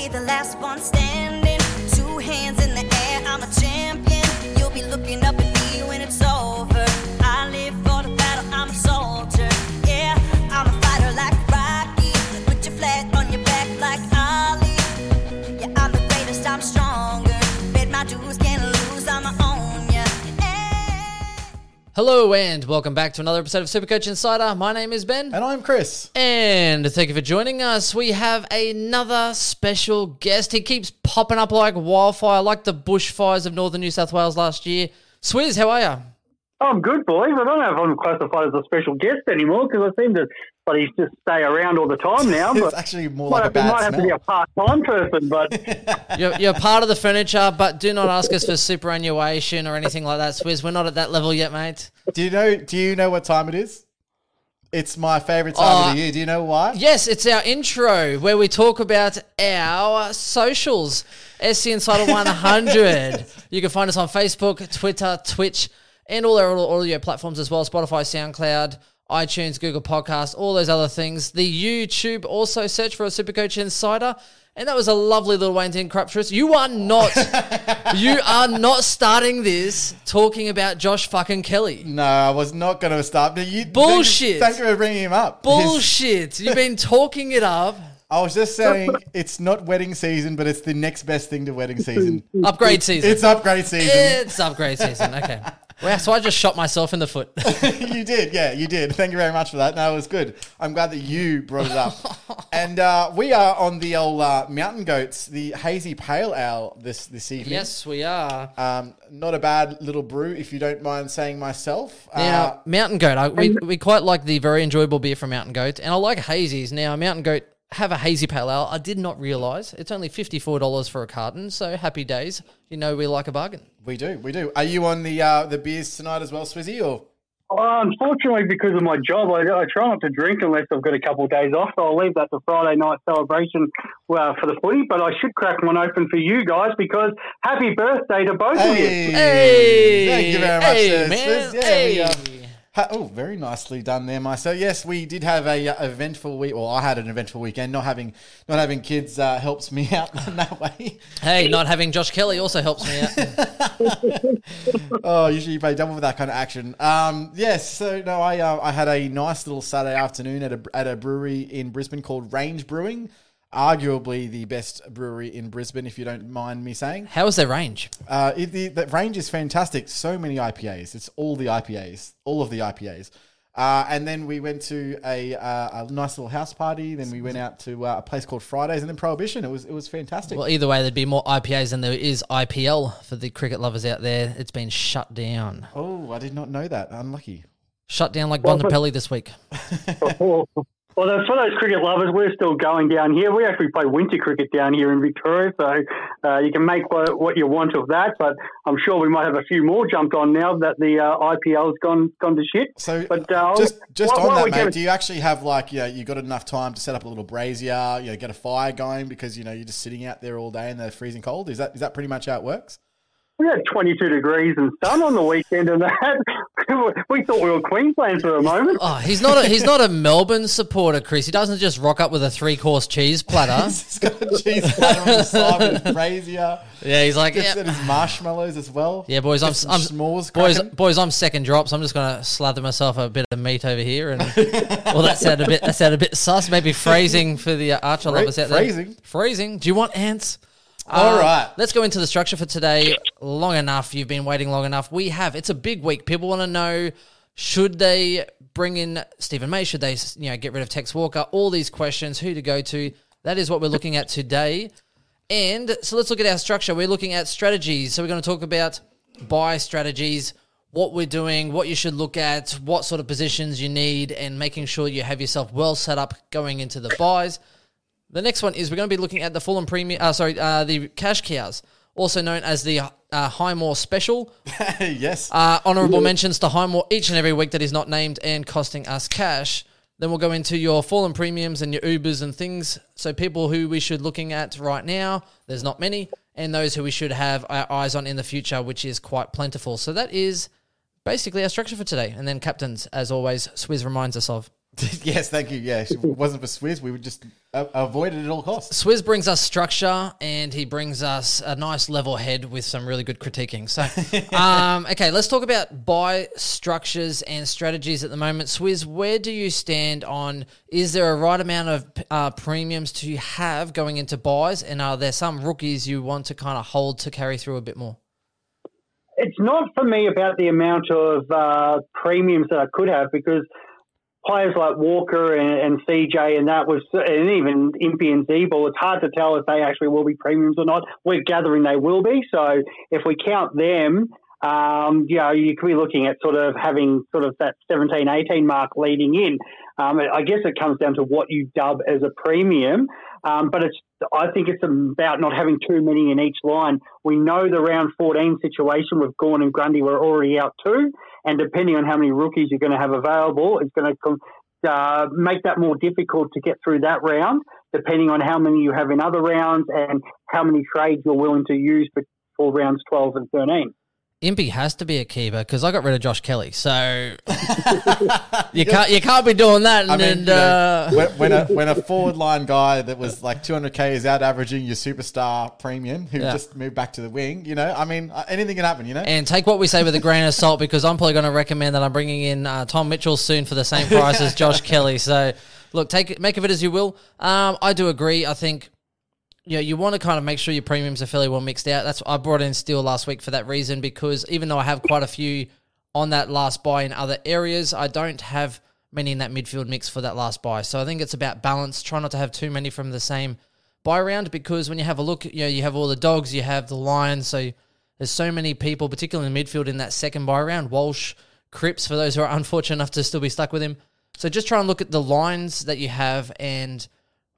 be the last one standing. Two hands in the air, I'm a champion. You'll be looking up at me when it's over. I live for the battle, I'm a soldier. Yeah, I'm a fighter like Rocky. Put your flag on your back like Ollie. Yeah, I'm the greatest, I'm stronger. Bet my dues, can't lose, I'm my own, yeah. Hello and welcome back to another episode of Supercoach Insider. My name is Ben. And I'm Chris. And thank you for joining us. We have another special guest. He keeps popping up like wildfire, like the bushfires of northern New South Wales last year. Swizz, how are you? I'm good, boys. I don't know if I'm classified as a special guest anymore because I seem to just stay around all the time now. But it's actually more like a bad smell. Might have to be a part-time person, but... you're part of the furniture, but do not ask us for superannuation or anything like that, Swizz. We're not at that level yet, mate. Do you know what time it is? It's my favourite time of the year. Do you know why? Yes, it's our intro where we talk about our socials. SC Insider 100. You can find us on Facebook, Twitter, Twitch, and all our audio platforms as well, Spotify, SoundCloud, iTunes, Google Podcasts, all those other things. The YouTube, also search for a Supercoach Insider. And that was a lovely little Wayne's in crap, Tris. You are not starting this talking about Josh fucking Kelly. No, I was not going to start. Bullshit. Thank you for bringing him up. Bullshit. You've been talking it up. I was just saying it's not wedding season, but it's the next best thing to wedding season. Upgrade season. It's upgrade season. Okay. Wow, so I just shot myself in the foot. You did, yeah, you did. Thank you very much for that. No, it was good. I'm glad that you brought it up. And we are on the old Mountain Goats, the hazy pale ale this evening. Yes, we are. Not a bad little brew, if you don't mind saying myself. Now, Mountain Goat, we quite like the very enjoyable beer from Mountain Goat, and I like hazies. Now, Mountain Goat have a hazy pale ale. I did not realise. It's only $54 for a carton, so happy days. You know we like a bargain. We do. Are you on the beers tonight as well, Swizzy? Or unfortunately, because of my job, I try not to drink unless I've got a couple of days off. So I'll leave that to Friday night celebration for the footy. But I should crack one open for you guys because happy birthday to both of you! Hey, thank you very much, man. Yeah, hey. Very nicely done there, myself. Yes, we did have a eventful week. Well, I had an eventful weekend. Not having kids helps me out in that way. Hey, not having Josh Kelly also helps me out. Oh, usually you pay double for that kind of action. Yes. So no, I had a nice little Saturday afternoon at a brewery in Brisbane called Range Brewing. Arguably the best brewery in Brisbane, if you don't mind me saying. How is their range? The range is fantastic. So many IPAs. It's all of the IPAs. And then we went to a nice little house party. Then we went out to a place called Fridays and then Prohibition. It was fantastic. Well, either way, there'd be more IPAs than there is IPL for the cricket lovers out there. It's been shut down. Oh, I did not know that. Unlucky. Shut down like Bontempelli this week. Well, that's for those cricket lovers. We're still going down here. We actually play winter cricket down here in Victoria, so you can make what you want of that. But I'm sure we might have a few more jumped on now that the IPL's gone to shit. So, but mate, do you actually have you got enough time to set up a little brazier, get a fire going because you're just sitting out there all day and they're freezing cold? Is that pretty much how it works? We had 22 degrees and sun on the weekend, and that we thought we were Queensland for a moment. Oh, he's not a Melbourne supporter, Chris. He doesn't just rock up with a 3-course cheese platter. He's got a cheese platter on the side with his brazier. Yeah, he's like his marshmallows as well. Yeah, boys, I'm s'mores boys. I'm second drops. I'm just gonna slather myself a bit of meat over here, and well, that sounded a bit sus. Maybe phrasing for the archer lovers out there. Phrasing. Do you want ants? All right. Let's go into the structure for today. Long enough. You've been waiting long enough. We have. It's a big week. People want to know, should they bring in Stephen May? Should they get rid of Tex Walker? All these questions, who to go to. That is what we're looking at today. And so let's look at our structure. We're looking at strategies. So we're going to talk about buy strategies, what we're doing, what you should look at, what sort of positions you need, and making sure you have yourself well set up going into the buys. The next one is we're going to be looking at the Fulham Premium. The Cash Cows, also known as the Highmore Special. Yes. Honourable mentions to Highmore each and every week that is not named and costing us cash. Then we'll go into your Fulham Premiums and your Ubers and things. So people who we should looking at right now, there's not many, and those who we should have our eyes on in the future, which is quite plentiful. So that is basically our structure for today. And then captains, as always, Swizz reminds us of. Yes, thank you. Yeah, if it wasn't for Swizz, we would just avoid it at all costs. Swizz brings us structure, and he brings us a nice level head with some really good critiquing. So, okay, let's talk about buy structures and strategies at the moment. Swizz, where do you stand on, is there a right amount of premiums to have going into buys, and are there some rookies you want to kind of hold to carry through a bit more? It's not for me about the amount of premiums that I could have, because players like Walker and CJ and that was, and even Impey and Ziebell, it's hard to tell if they actually will be premiums or not. We're gathering they will be. So if we count them, you know, you could be looking at sort of having sort of that 17, 18 mark leading in. I guess it comes down to what you dub as a premium. But it's, I think it's about not having too many in each line. We know the round 14 situation with Gawn and Grundy were already out too. And depending on how many rookies you're going to have available, it's going to make that more difficult to get through that round, depending on how many you have in other rounds and how many trades you're willing to use for rounds 12 and 13. Impey has to be a keeper because I got rid of Josh Kelly, so you can't be doing that. And I mean, when a forward line guy that was like 200K is out averaging your superstar premium who just moved back to the wing, you know, I mean, anything can happen, you know. And take what we say with a grain of salt, because I'm probably going to recommend that I'm bringing in Tom Mitchell soon for the same price as Josh Kelly. So look, make of it as you will. I do agree. I think, yeah, you want to kind of make sure your premiums are fairly well mixed out. That's I brought in Steele last week for that reason, because even though I have quite a few on that last buy in other areas, I don't have many in that midfield mix for that last buy. So I think it's about balance. Try not to have too many from the same buy round, because when you have a look, you know, you have all the dogs, you have the Lions. So there's so many people, particularly in the midfield, in that second buy round. Walsh, Cripps, for those who are unfortunate enough to still be stuck with him. So just try and look at the lines that you have and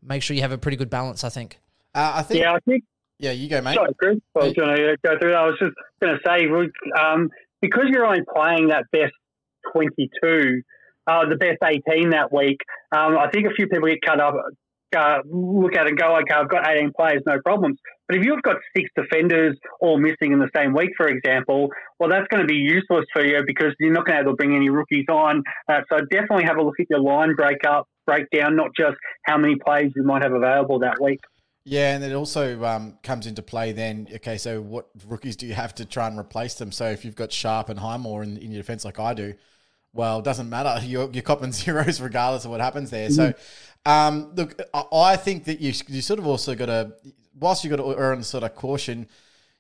make sure you have a pretty good balance, I think. I think. Yeah, you go, mate. Sorry, Chris. I was going to go through that. I was just going to say, because you're only playing that best 22, the best 18 that week, I think a few people get cut up, look at it and go, okay, I've got 18 players, no problems. But if you've got 6 defenders all missing in the same week, for example, well, that's going to be useless for you because you're not going to be able to bring any rookies on. So definitely have a look at your line breakdown, not just how many players you might have available that week. Yeah, and it also comes into play then, okay, so what rookies do you have to try and replace them? So if you've got Sharp and Highmore in your defence like I do, well, it doesn't matter. You're copping zeros regardless of what happens there. Mm-hmm. So, look, I think that you sort of also got to, whilst you've got to err on sort of caution,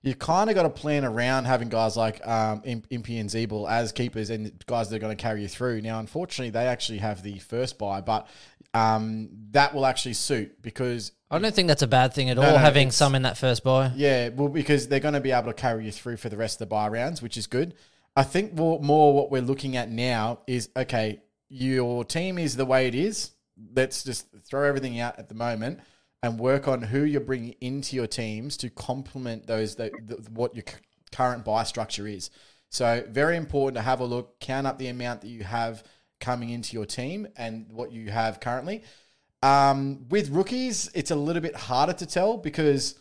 you kind of got to plan around having guys like Impey and Ziebell as keepers and guys that are going to carry you through. Now, unfortunately, they actually have the first buy, but that will actually suit, because I don't think that's a bad thing at all, having some in that first buy. Yeah, well, because they're going to be able to carry you through for the rest of the buy rounds, which is good. I think more what we're looking at now is, okay, your team is the way it is. Let's just throw everything out at the moment and work on who you're bringing into your teams to complement those what your current buy structure is. So very important to have a look, count up the amount that you have coming into your team and what you have currently. With rookies, it's a little bit harder to tell because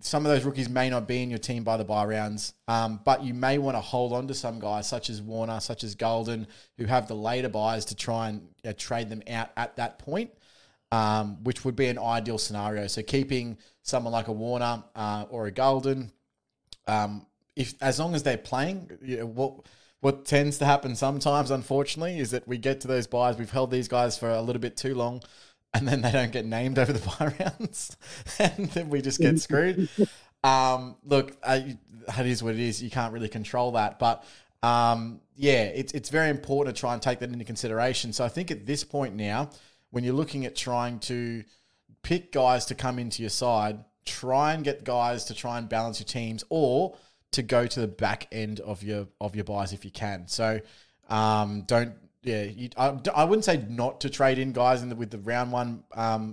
some of those rookies may not be in your team by the buy rounds, but you may want to hold on to some guys such as Warner, such as Golden, who have the later buys to try and trade them out at that point. Which would be an ideal scenario. So keeping someone like a Warner or a Golden, as long as they're playing, you know, what tends to happen sometimes, unfortunately, is that we get to those buys. We've held these guys for a little bit too long, and then they don't get named over the buy rounds, and then we just get screwed. That is what it is. You can't really control that, but it's very important to try and take that into consideration. So I think at this point now, when you're looking at trying to pick guys to come into your side, try and get guys to try and balance your teams or to go to the back end of your buys if you can. So I wouldn't say not to trade in guys with the round one,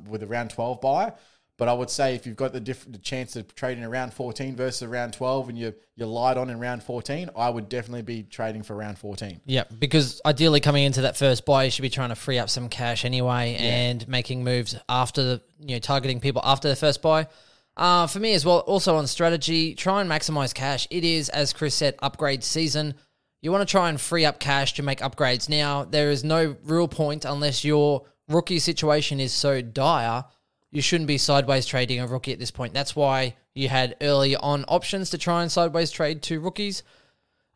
with the round 12 buy, but I would say if you've got the chance to trade in a round 14 versus a round 12 and you're light on in round 14, I would definitely be trading for round 14. Yeah, because ideally coming into that first buy, you should be trying to free up some cash anyway and making moves after targeting people after the first buy. For me as well, also on strategy, try and maximize cash. It is, as Chris said, upgrade season. You want to try and free up cash to make upgrades now. There is no real point unless your rookie situation is so dire. You shouldn't be sideways trading a rookie at this point. That's why you had early on options to try and sideways trade two rookies.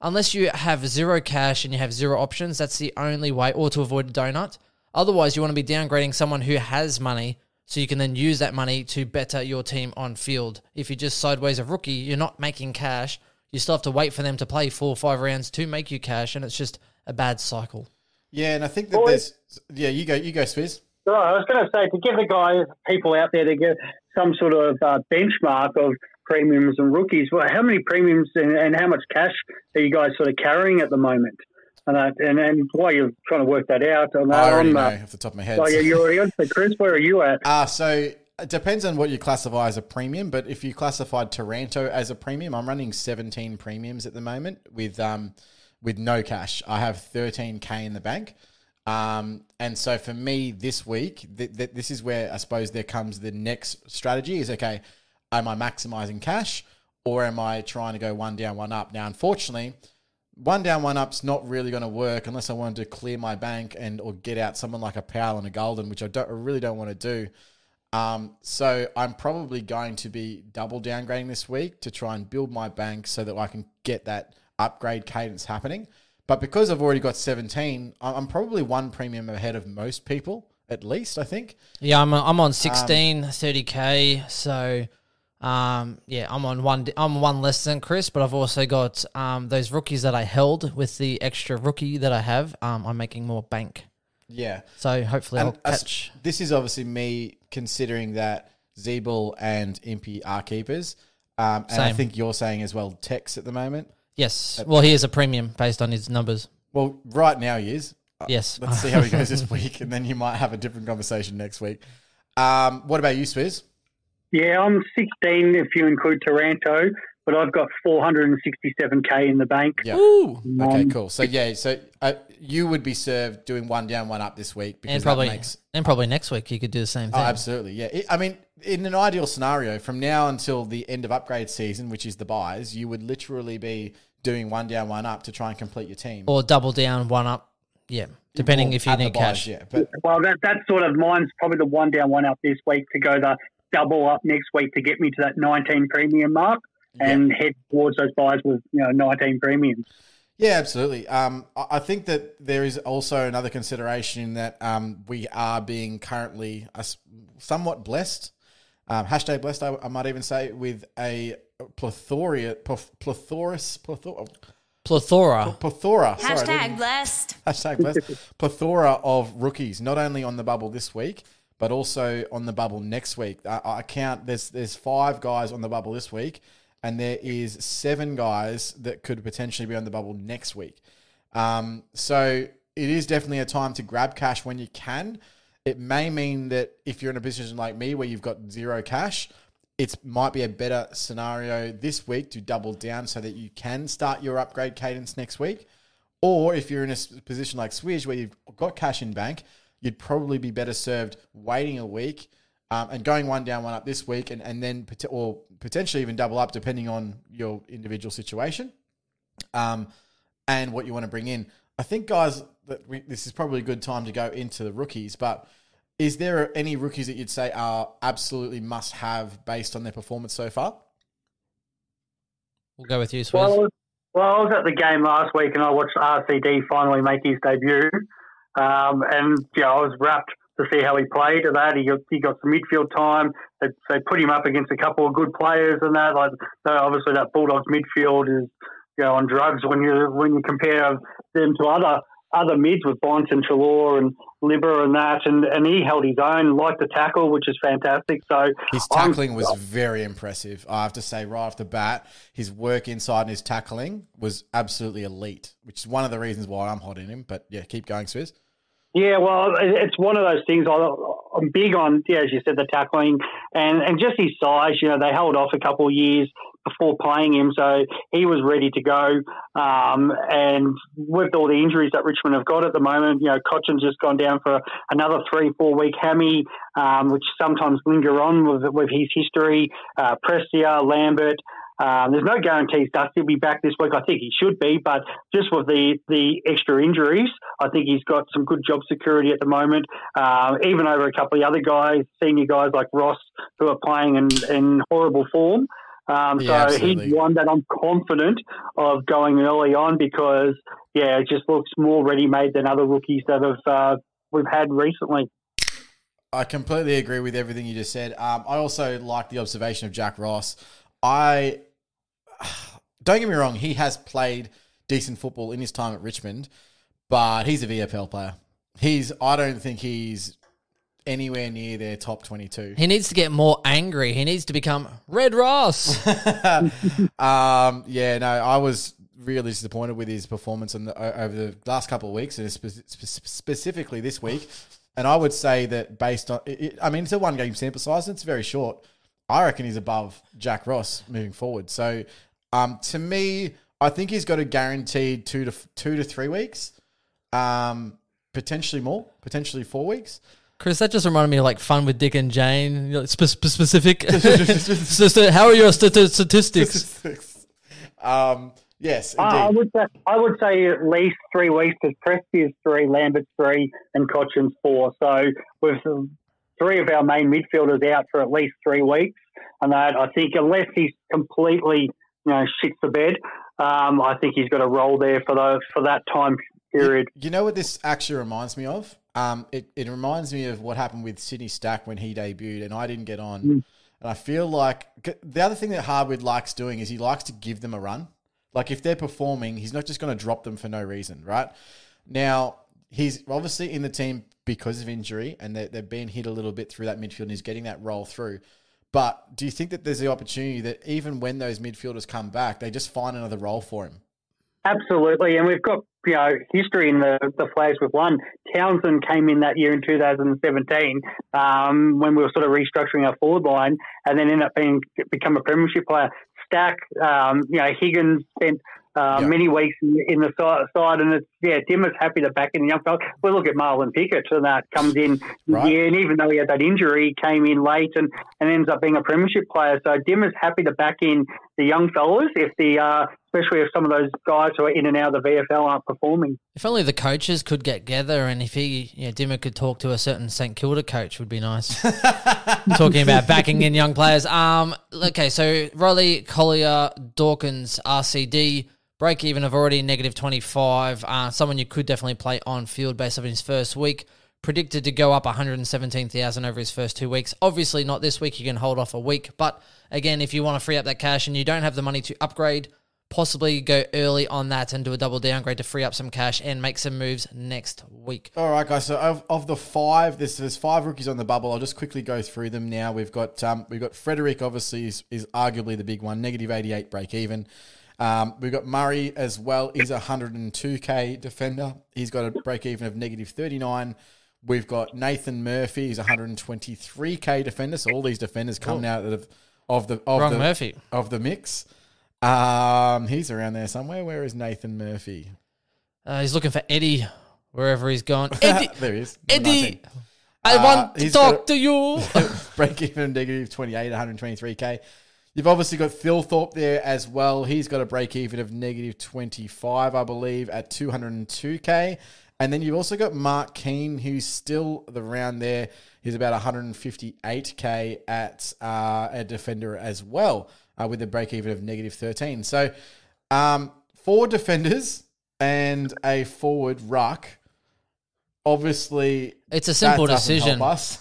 Unless you have zero cash and you have zero options, that's the only way, or to avoid a donut. Otherwise, you want to be downgrading someone who has money so you can then use that money to better your team on field. If you just sideways a rookie, you're not making cash. You still have to wait for them to play 4 or 5 rounds to make you cash, and it's just a bad cycle. Yeah, and I think that there's... Yeah, you go, Swizz. Right, I was going to say, to give the guys, people out there, to get some sort of benchmark of premiums and rookies, well, how many premiums and how much cash are you guys sort of carrying at the moment? And while you're trying to work that out... I already know off the top of my head. So you're already on. So Chris, where are you at? So it depends on what you classify as a premium, but if you classified Taranto as a premium, I'm running 17 premiums at the moment with no cash. I have 13K in the bank. And so for me this week, this is where I suppose there comes the next strategy is, okay, am I maximizing cash or am I trying to go one down, one up? Now, unfortunately, one down, one up's not really going to work unless I wanted to clear my bank or get out someone like a Powell and a Golden, which I really don't want to do. So I'm probably going to be double downgrading this week to try and build my bank so that I can get that upgrade cadence happening. But because I've already got 17, I'm probably one premium ahead of most people, at least, I think. Yeah, I'm on 16, 30K. So, I'm one less than Chris, but I've also got those rookies that I held with the extra rookie that I have. I'm making more bank. Yeah. So hopefully I'll catch. This is obviously me considering that Ziebell and Impey are keepers. And I think you're saying as well Tex at the moment. Yes. Well, he is a premium based on his numbers. Well, right now he is. Yes. Let's see how he goes this week, and then you might have a different conversation next week. What about you, Swizz? Yeah, I'm 16 if you include Taranto, but I've got 467K in the bank. Yeah. Ooh. Okay, cool. So, yeah, you would be served doing one down, one up this week. Because probably next week you could do the same thing. Oh, absolutely, yeah. In an ideal scenario, from now until the end of upgrade season, which is the buys, you would literally be doing one down, one up to try and complete your team. Or double down, one up, yeah, depending if you need cash. Yeah, but well, that sort of mine's probably the one down, one up this week to go the double up next week to get me to that 19 premium mark. Yeah. And head towards those buys with 19 premiums. Yeah, absolutely. I think that there is also another consideration that we are being currently somewhat blessed, hashtag blessed, I might even say, with a plethora. Plethora of rookies, not only on the bubble this week, but also on the bubble next week. I count there's 5 guys on the bubble this week. And there is 7 guys that could potentially be on the bubble next week. So it is definitely a time to grab cash when you can. It may mean that if you're in a position like me where you've got zero cash, it might be a better scenario this week to double down so that you can start your upgrade cadence next week. Or if you're in a position like Swizz where you've got cash in bank, you'd probably be better served waiting a week and going one down, one up this week, and then or potentially even double up depending on your individual situation and what you want to bring in. I think, guys, that this is probably a good time to go into the rookies, but is there any rookies that you'd say are absolutely must-have based on their performance so far? We'll go with you, Swizz. Well, I was at the game last week and I watched RCD finally make his debut, I was wrapped to see how he played and that. He got some midfield time. They put him up against a couple of good players and that. Like, obviously that Bulldogs midfield is on drugs when you compare them to other mids with Bont and Chalor and Libber and that. And he held his own, liked the tackle, which is fantastic. So his tackling was very impressive. I have to say right off the bat, his work inside and his tackling was absolutely elite, which is one of the reasons why I'm hot in him. But yeah, keep going, Swizz. Yeah, well, it's one of those things I'm big on, as you said, the tackling and just his size. They held off a couple of years before playing him, so he was ready to go. And with all the injuries that Richmond have got at the moment, Cochin's just gone down for another 3-4 week hammy, which sometimes linger on with his history. Prestia, Lambert, There's no guarantees Dusty'll be back this week. I think he should be, but just with the extra injuries, I think he's got some good job security at the moment, even over a couple of other guys, senior guys like Ross, who are playing in horrible form. He's one that I'm confident of going early on because, it just looks more ready-made than other rookies that we've had recently. I completely agree with everything you just said. I also like the observation of Jack Ross. Don't get me wrong, he has played decent football in his time at Richmond, but he's a VFL player. I don't think he's anywhere near their top 22. He needs to get more angry. He needs to become Red Ross. I was really disappointed with his performance over the last couple of weeks, and specifically this week. And I would say that based on it, I mean, it's a one-game sample size. It's very short. I reckon he's above Jack Ross moving forward. So, to me, I think he's got a guaranteed 2 to 3 weeks, potentially more, potentially 4 weeks. Chris, that just reminded me of like Fun with Dick and Jane. You're like, specific. How are your statistics? Yes, I would say at least 3 weeks, because Presti is 3, Lambert's 3, and Cochin's 4. So with 3 of our main midfielders out for at least 3 weeks, and that, I think unless he's completely shits the bed, I think he's got a role there for that time period. You know what this actually reminds me of? It reminds me of what happened with Sydney Stack when he debuted, and I didn't get on. Mm. And I feel like the other thing that Hardwood likes doing is he likes to give them a run. Like if they're performing, he's not just going to drop them for no reason, right? Now, he's obviously in the team because of injury and they've been hit a little bit through that midfield and he's getting that roll through. But do you think that there's the opportunity that even when those midfielders come back, they just find another role for him? Absolutely. And we've got history in the Flags with one. Townsend came in that year in 2017 when we were sort of restructuring our forward line and then ended up become a premiership player. Stack, Higgins spent many weeks in the side, and Tim was happy to back in the young fella. Well, look at Marlon Pickett, and that comes in right. Yeah, and even though he had that injury, he came in late and ends up being a premiership player. So Dim is happy to back in the young fellas, especially if some of those guys who are in and out of the VFL aren't performing. If only the coaches could get together, and if Dimmer could talk to a certain St Kilda coach, would be nice. Talking about backing in young players. Okay, so Riley, Collier, Dawkins, RCD. Break even of already -25. Someone you could definitely play on field based on his first week. Predicted to go up 117,000 over his first 2 weeks. Obviously not this week. You can hold off a week. But again, if you want to free up that cash and you don't have the money to upgrade, possibly go early on that and do a double downgrade to free up some cash and make some moves next week. All right, guys. So of the 5, there's 5 rookies on the bubble. I'll just quickly go through them now. We've got Frederick, obviously, is arguably the big one. -88 break even. We've got Murray as well. He's a 102K defender. He's got a break even of -39. We've got Nathan Murphy. He's a 123K defender. So all these defenders coming out of the mix. He's around there somewhere. Where is Nathan Murphy? He's looking for Eddie wherever he's gone. Eddie, there he is. Eddie, I want to talk to you. Break even -28, 123K. You've obviously got Thilthorpe there as well. He's got a break even of -25, I believe, at 202K. And then you've also got Mark Keane, who's still around there. He's about 158K at a defender as well, with a break even of -13. So 4 defenders and a forward ruck. Obviously, it's a simple decision.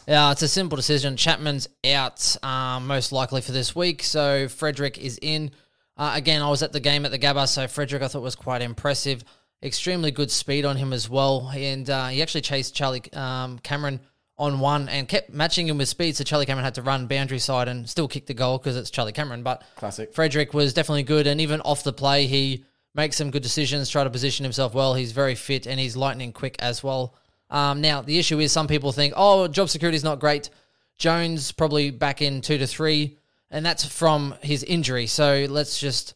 Yeah, it's a simple decision. Chapman's out most likely for this week, so Frederick is in. Again, I was at the game at the Gabba, so Frederick I thought was quite impressive. Extremely good speed on him as well, and he actually chased Charlie Cameron on one and kept matching him with speed, so Charlie Cameron had to run boundary side and still kick the goal because it's Charlie Cameron. But classic. Frederick was definitely good, and even off the play, he makes some good decisions, try to position himself well. He's very fit, and he's lightning quick as well. Now, the issue is some people think, job security is not great. Jones probably back in 2 to 3, and that's from his injury. So let's just,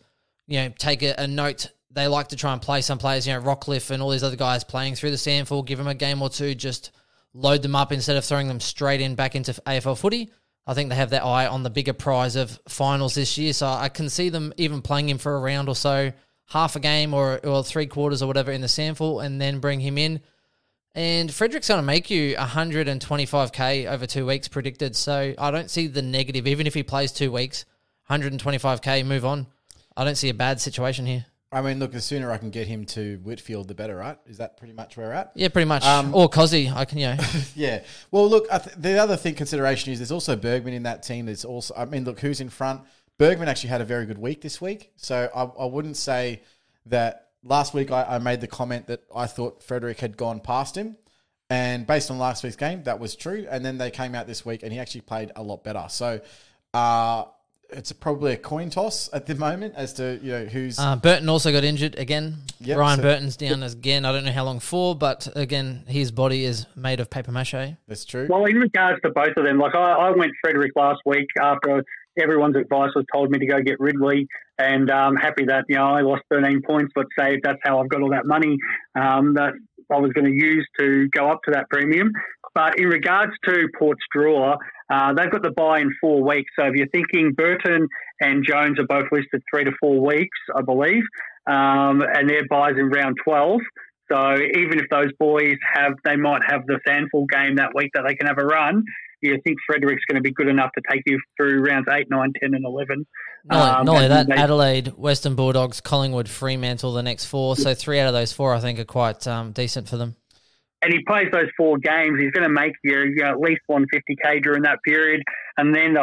take a note. They like to try and play some players, Rockcliffe and all these other guys playing through the sandfall, give them a game or two, just load them up instead of throwing them straight back into AFL footy. I think they have their eye on the bigger prize of finals this year. So I can see them even playing him for a round or so, half a game or 3/4 or whatever in the sample, and then bring him in. And Frederick's going to make you 125K over 2 weeks predicted. So I don't see the negative. Even if he plays 2 weeks, 125K, move on. I don't see a bad situation here. I mean, look, the sooner I can get him to Whitfield, the better, right? Is that pretty much where we're at? Yeah, pretty much. Or Cozzie, I can, you know. Yeah. Well, look, the other thing consideration is there's also Bergman in that team. There's also, I mean, look, who's in front? Bergman actually had a very good week this week. So I wouldn't say that last week I made the comment that I thought Frederick had gone past him. And based on last week's game, that was true. And then they came out this week and he actually played a lot better. So, it's probably a coin toss at the moment as to, you know, who's... Burton also got injured again. Yep, Ryan Burton's down again. I don't know how long for, but again, his body is made of papier-mâché. That's true. Well, in regards to both of them, like I went Frederick last week after everyone's advice was told me to go get Ridley, and I'm happy that, you know, I lost 13 points, but say that's how I've got all that money that I was going to use to go up to that premium. But in regards to Port's draw... they've got the bye in 4 weeks. So if you're thinking Burton and Jones are both listed 3 to 4 weeks, I believe, and their buys in round 12. So even if those boys might have the Sandford game that week that they can have a run, you think Frederick's going to be good enough to take you through rounds 8, 9, 10 and 11. Not only that, Adelaide, Western Bulldogs, Collingwood, Fremantle the next 4. So 3 out of those 4 I think are quite decent for them. And he plays those 4 games, he's going to make you at least 150K during that period. And then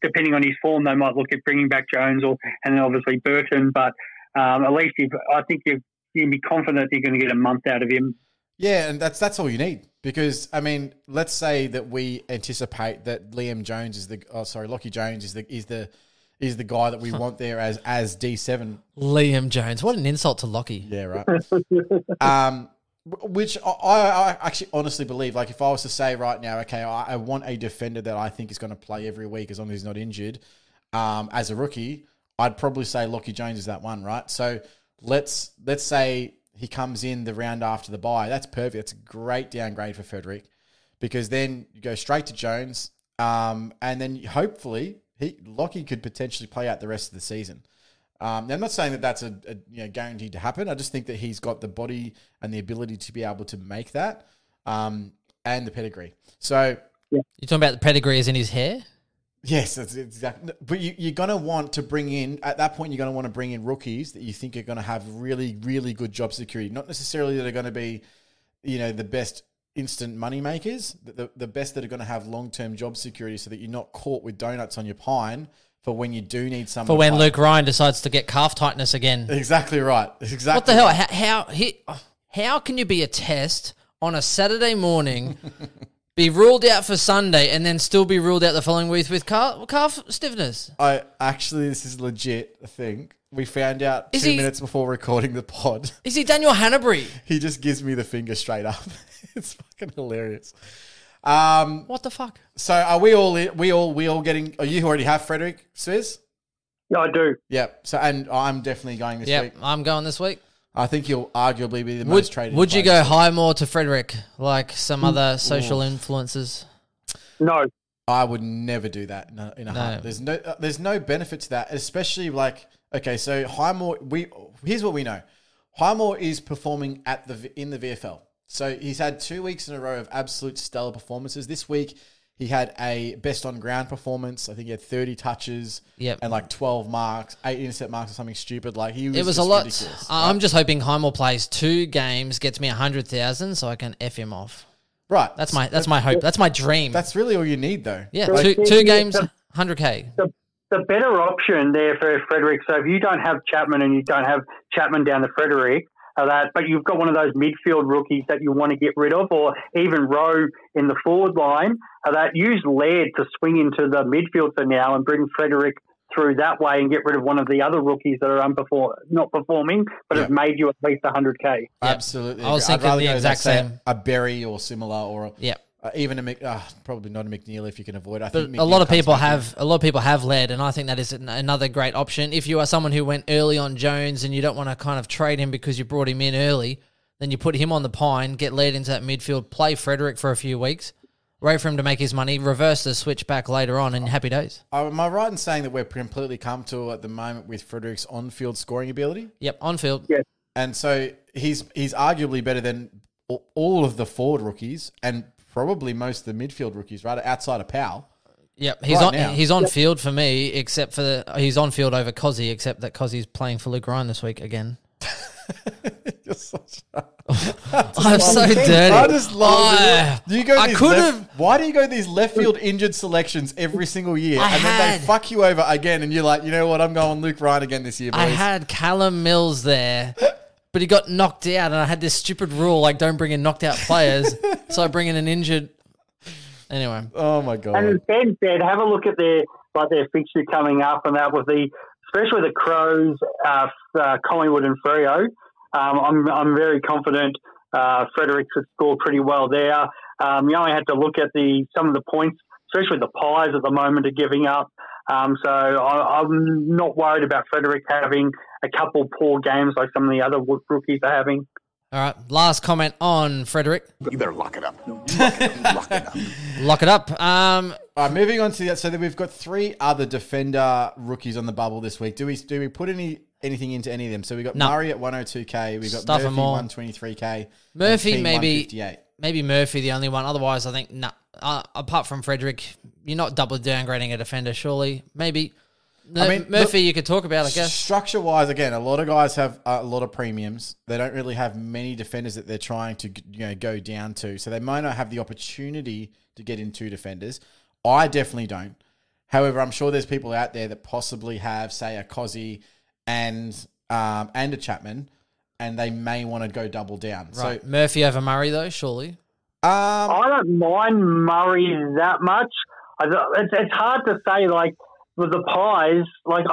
depending on his form, they might look at bringing back Jones and then obviously Burton. But at least I think you can be confident you're going to get a month out of him. Yeah, and that's all you need. Because, I mean, let's say that we anticipate that Lachie Jones is the guy that we want there as D7. Liam Jones, what an insult to Lachie. Yeah, right. Which I actually honestly believe, like if I was to say right now, okay, I want a defender that I think is going to play every week as long as he's not injured as a rookie, I'd probably say Lachie Jones is that one, right? So let's say he comes in the round after the bye. That's perfect. That's a great downgrade for Frederick because then you go straight to Jones and then hopefully Lachie could potentially play out the rest of the season. Now I'm not saying that that's a guaranteed to happen. I just think that he's got the body and the ability to be able to make that and the pedigree. So yeah. You're talking about the pedigree is in his hair? Yes, that's exactly. But you're going to want to bring in, at that point, you're going to want to bring in rookies that you think are going to have really, really good job security. Not necessarily that are going to be, you know, the best instant money makers, the best that are going to have long-term job security so that you're not caught with donuts on your pine. For when you do need someone. For when Luke Ryan decides to get calf tightness again. Exactly right. Exactly. What the hell? How can you be a test on a Saturday morning, be ruled out for Sunday, and then still be ruled out the following week with calf stiffness? This is legit, I think. We found out 2 minutes before recording the pod. Is he Daniel Hanbury? He just gives me the finger straight up. It's fucking hilarious. What the fuck? So are we all getting? Are you already have Frederick Swizz? Yeah, I do. Yeah. So and I'm definitely going this week. I'm going this week. I think you'll arguably be the most traded. Would you go Highmore to Frederick like some other social influences? No, I would never do that. No. There's no benefit to that, especially like okay. So Highmore, here's what we know: Highmore is performing in the VFL. So he's had 2 weeks in a row of absolute stellar performances. This week, he had a best on ground performance. I think he had 30 touches and like 12 marks, 8 intercept marks or something stupid. Like he was it was a lot. Ridiculous, right? I'm just hoping Highmore plays 2 games, gets me 100,000, so I can f him off. Right, that's my hope. That's my dream. That's really all you need, though. Yeah, like, two games, 100K. The better option there for Frederick. So if you don't have Chapman and you don't have Chapman down to Frederick. That, but you've got one of those midfield rookies that you want to get rid of, or even Rowe in the forward line. That use Laird to swing into the midfield for now and bring Frederick through that way and get rid of one of the other rookies that are not performing, but have made you at least 100K. Absolutely, I was thinking the exact same. A Berry or similar, or even probably not a McNeil if you can avoid. A lot of people have Laird, and I think that is another great option. If you are someone who went early on Jones and you don't want to kind of trade him because you brought him in early, then you put him on the pine, get Laird into that midfield, play Frederick for a few weeks. wait for him to make his money, reverse the switch back later on, and happy days. Am I right in saying that we're completely comfortable at the moment with Frederick's on-field scoring ability? Yep, on-field. Yeah. And so he's arguably better than all of the forward rookies and probably most of the midfield rookies, right, outside of Powell. Yep, he's on field for me, except for he's on field over Cozzie, except that Cozzie's playing for Luke Ryan this week again. You're such a... I'm so dirty. I just love it. Why do you go to these left field injured selections every single year and then they fuck you over again and you're like, you know what, I'm going Luke Ryan again this year, boys. I had Callum Mills there, but he got knocked out and I had this stupid rule like don't bring in knocked out players, so I bring in an injured... Anyway. Oh, my God. And as Ben said, have a look at their fixture coming up and that with the... Especially the Crows, Collingwood and Freo. I'm very confident Frederick could score pretty well there. You only had to look at some of the points, especially the Pies at the moment are giving up. So I'm not worried about Frederick having a couple poor games like some of the other rookies are having. All right, last comment on Frederick. You better lock it up. Lock it up. All right, moving on to that. So then we've got three other defender rookies on the bubble this week. Do we put anything into any of them? So we've got Murray at 102K. We've got Murphy 123K. Murphy maybe Murphy the only one. Otherwise, I think apart from Frederick, you're not double downgrading a defender. Surely, maybe. No, I mean, Murphy, look, you could talk about, I guess. Structure-wise, again, a lot of guys have a lot of premiums. They don't really have many defenders that they're trying to go down to, so they might not have the opportunity to get in two defenders. I definitely don't. However, I'm sure there's people out there that possibly have, say, a Cozzie and a Chapman, and they may want to go double down. Right. So Murphy over Murray, though, surely? I don't mind Murray that much. It's hard to say, like, with the Pies, like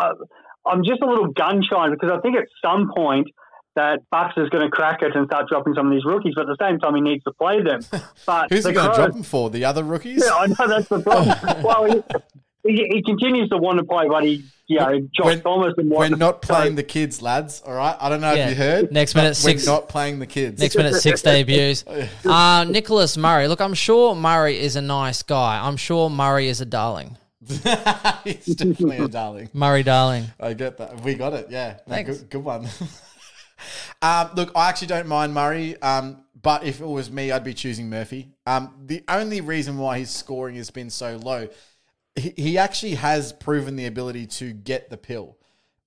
I'm just a little gun-shy because I think at some point that Bucks is going to crack it and start dropping some of these rookies, but at the same time he needs to play them. But who's he going to drop them for? The other rookies? Yeah, I know, that's the problem. Well, he continues to want to play, but Josh Thomas and Warner. We're not playing the kids, lads, all right? I don't know if you heard. We're not playing the kids. Next minute, six debuts. Nicholas Murray. Look, I'm sure Murray is a nice guy. I'm sure Murray is a darling. He's definitely a darling. Murray darling. I get that. We got it, yeah. Thanks. Good one. Look, I actually don't mind Murray, but if it was me, I'd be choosing Murphy. The only reason why his scoring has been so low, he actually has proven the ability to get the pill,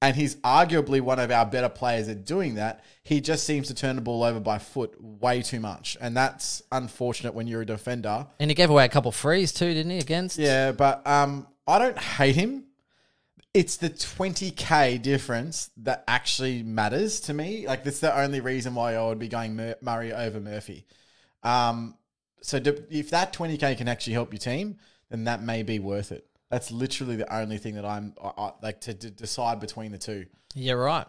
and he's arguably one of our better players at doing that. He just seems to turn the ball over by foot way too much, and that's unfortunate when you're a defender. And he gave away a couple frees too, didn't he, against? Yeah, but I don't hate him. It's the 20K difference that actually matters to me. Like, that's the only reason why I would be going Murray over Murphy. So if that 20K can actually help your team, then that may be worth it. That's literally the only thing that I like to decide between the two. Yeah, right.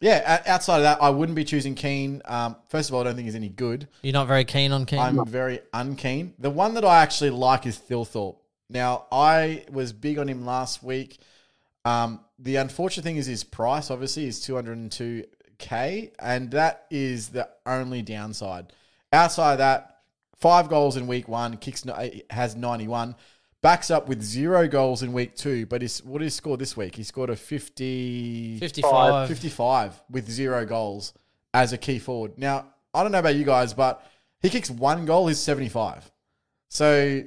Yeah, outside of that, I wouldn't be choosing Keane. First of all, I don't think he's any good. You're not very keen on Keane? I'm very unkeen. The one that I actually like is Thilthorpe. Now, I was big on him last week. The unfortunate thing is his price, obviously, is 202K, and that is the only downside. Outside of that, 5 goals in week 1, has 91. Backs up with 0 goals in week 2, but what did he score this week? He scored a 55 with 0 goals as a key forward. Now, I don't know about you guys, but he kicks 1 goal, he's 75. So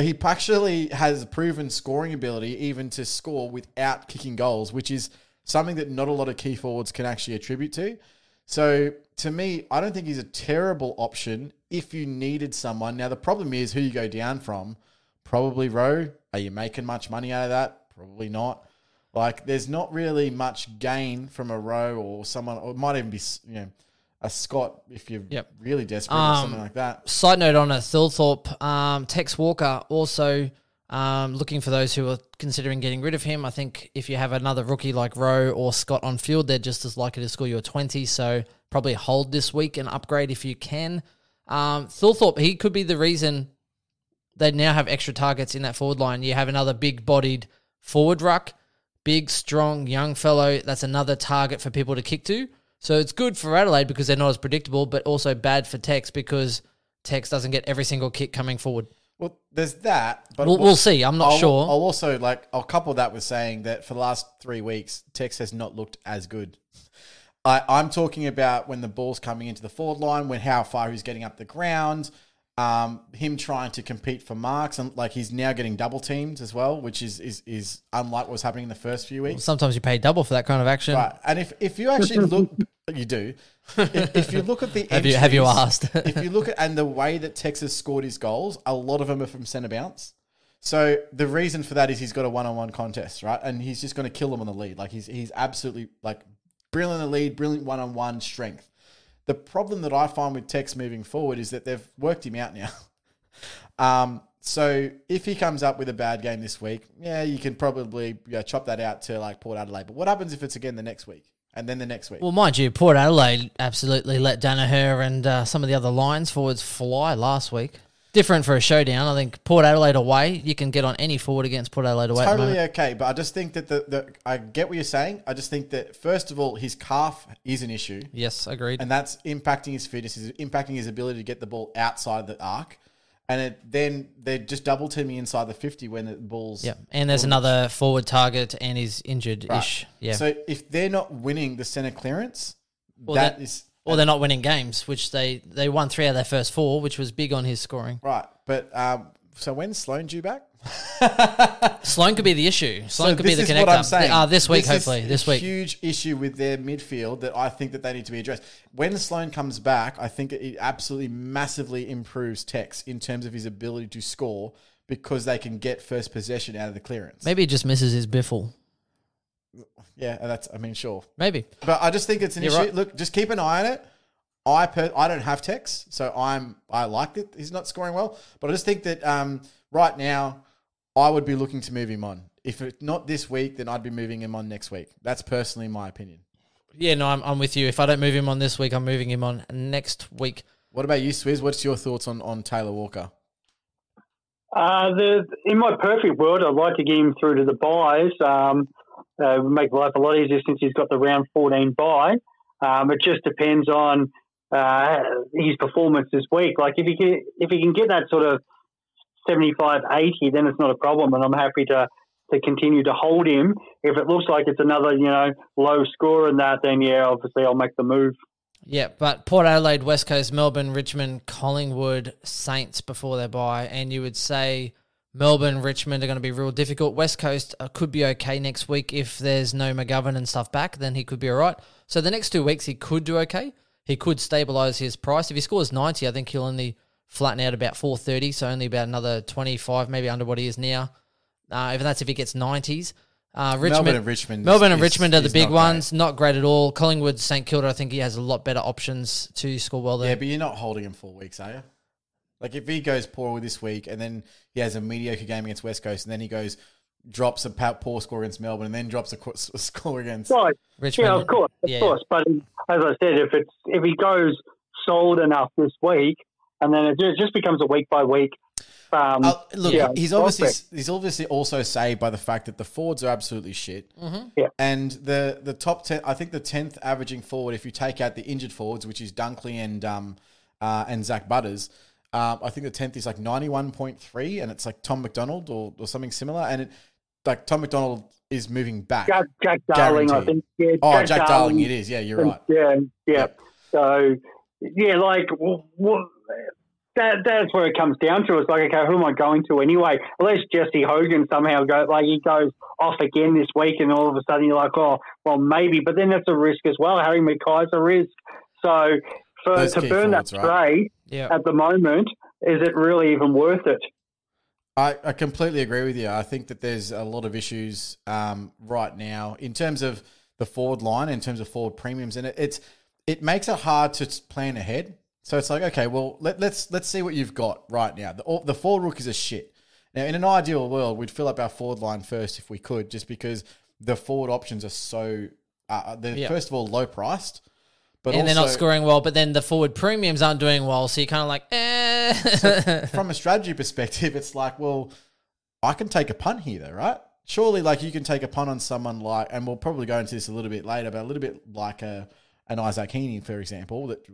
he actually has proven scoring ability even to score without kicking goals, which is something that not a lot of key forwards can actually attribute to. So to me, I don't think he's a terrible option if you needed someone. Now, the problem is who you go down from. Probably Rowe. Are you making much money out of that? Probably not. Like, there's not really much gain from a Rowe or someone, or it might even be a Scott if you're really desperate or something like that. Side note on a Thilthorpe, Tex Walker also looking for those who are considering getting rid of him. I think if you have another rookie like Rowe or Scott on field, they're just as likely to score you a 20. So probably hold this week and upgrade if you can. Thilthorpe, he could be the reason they now have extra targets in that forward line. You have another big-bodied forward ruck, big, strong, young fellow. That's another target for people to kick to. So it's good for Adelaide because they're not as predictable, but also bad for Tex because Tex doesn't get every single kick coming forward. Well, there's that, but we'll see. I'm not sure. I'll also I'll couple that with saying that for the last 3 weeks, Tex has not looked as good. I'm talking about when the ball's coming into the forward line, when how far he's getting up the ground, him trying to compete for marks, and he's now getting double teamed as well, which is unlike what's happening in the first few weeks. Well, sometimes you pay double for that kind of action, right? And if you actually look, you do. If you look at the entries, have you asked? If you look at and the way that Texas scored his goals, a lot of them are from centre bounce. So the reason for that is he's got a 1-on-1 contest, right? And he's just going to kill them on the lead. He's absolutely brilliant in the lead, brilliant 1-on-1 strength. The problem that I find with Tex moving forward is that they've worked him out now. So if he comes up with a bad game this week, you can probably chop that out to Port Adelaide. But what happens if it's again the next week and then the next week? Well, mind you, Port Adelaide absolutely let Danaher and some of the other Lions forwards fly last week. Different for a showdown. I think Port Adelaide away, you can get on any forward against Port Adelaide away. Totally okay, but I just think that I get what you're saying. I just think that, first of all, his calf is an issue. Yes, agreed. And that's impacting his fitness, is impacting his ability to get the ball outside the arc. And then they're just double-teaming inside the 50 when the ball's... Yeah, and there's another forward target and he's injured-ish. Right. Yeah. So if they're not winning the centre clearance, well, that is... Or they're not winning games, which they won 3 out of their first 4, which was big on his scoring. Right. But so when's Sloan due back? Sloan could be the issue. Sloan could be the connector. What I'm saying. This week, hopefully. This week. This is a huge issue with their midfield that I think that they need to be addressed. When Sloan comes back, I think it absolutely massively improves Tex in terms of his ability to score because they can get first possession out of the clearance. Maybe he just misses his biffle. Yeah, sure. Maybe. But I just think it's an issue. Right. Look, just keep an eye on it. I don't have Tex, so I like it. He's not scoring well. But I just think that right now I would be looking to move him on. If it's not this week, then I'd be moving him on next week. That's personally my opinion. Yeah, no, I'm with you. If I don't move him on this week, I'm moving him on next week. What about you, Swizz? What's your thoughts on Taylor Walker? In my perfect world, I'd like to get him through to the buys. Make life a lot easier since he's got the round 14 bye. It just depends on his performance this week. If he can get that sort of 75, 80, then it's not a problem, and I'm happy to continue to hold him. If it looks like it's another low score and that, then obviously I'll make the move. Yeah, but Port Adelaide, West Coast, Melbourne, Richmond, Collingwood, Saints before their bye, and you would say Melbourne, Richmond are going to be real difficult. West Coast could be okay next week. If there's no McGovern and stuff back, then he could be all right. So the next 2 weeks he could do okay. He could stabilise his price. If he scores 90, I think he'll only flatten out about 430, so only about another 25, maybe under what he is now. Even that's if he gets 90s. Melbourne and Richmond are the big ones. Not great at all. Collingwood, St Kilda, I think he has a lot better options to score well there. Yeah, but you're not holding him 4 weeks, are you? If he goes poor this week and then he has a mediocre game against West Coast and then he drops a poor score against Melbourne and then drops a score against Richmond. Yeah, of course. But as I said, if he goes solid enough this week, and then it just becomes a week by week. He's obviously also saved by the fact that the forwards are absolutely shit. Mm-hmm. Yeah. And the top 10, I think the 10th averaging forward, if you take out the injured forwards, which is Dunkley and Zach Butters. I think the 10th is 91.3, and it's Tom McDonald or something similar. And Tom McDonald is moving back. Jack Darling, I think. Yeah, Jack Darling it is. Yeah, you're right. Yeah. So, that's where it comes down to. It's okay, who am I going to anyway? Unless Jesse Hogan somehow he goes off again this week, and all of a sudden you're maybe. But then that's a risk as well. Harry Mackay's a risk. So, to burn that trade at the moment, is it really even worth it? I completely agree with you. I think that there's a lot of issues right now in terms of the forward line, in terms of forward premiums, and it makes it hard to plan ahead. So it's okay, well, let's see what you've got right now. The forward rookies are shit. Now, in an ideal world, we'd fill up our forward line first if we could, just because the forward options are so first of all low priced. But and also, they're not scoring well, but then the forward premiums aren't doing well, so you're kind of eh. So from a strategy perspective, it's well, I can take a punt here though, right? Surely you can take a punt on someone and we'll probably go into this a little bit later, but a little bit like an Isaac Heaney, for example, that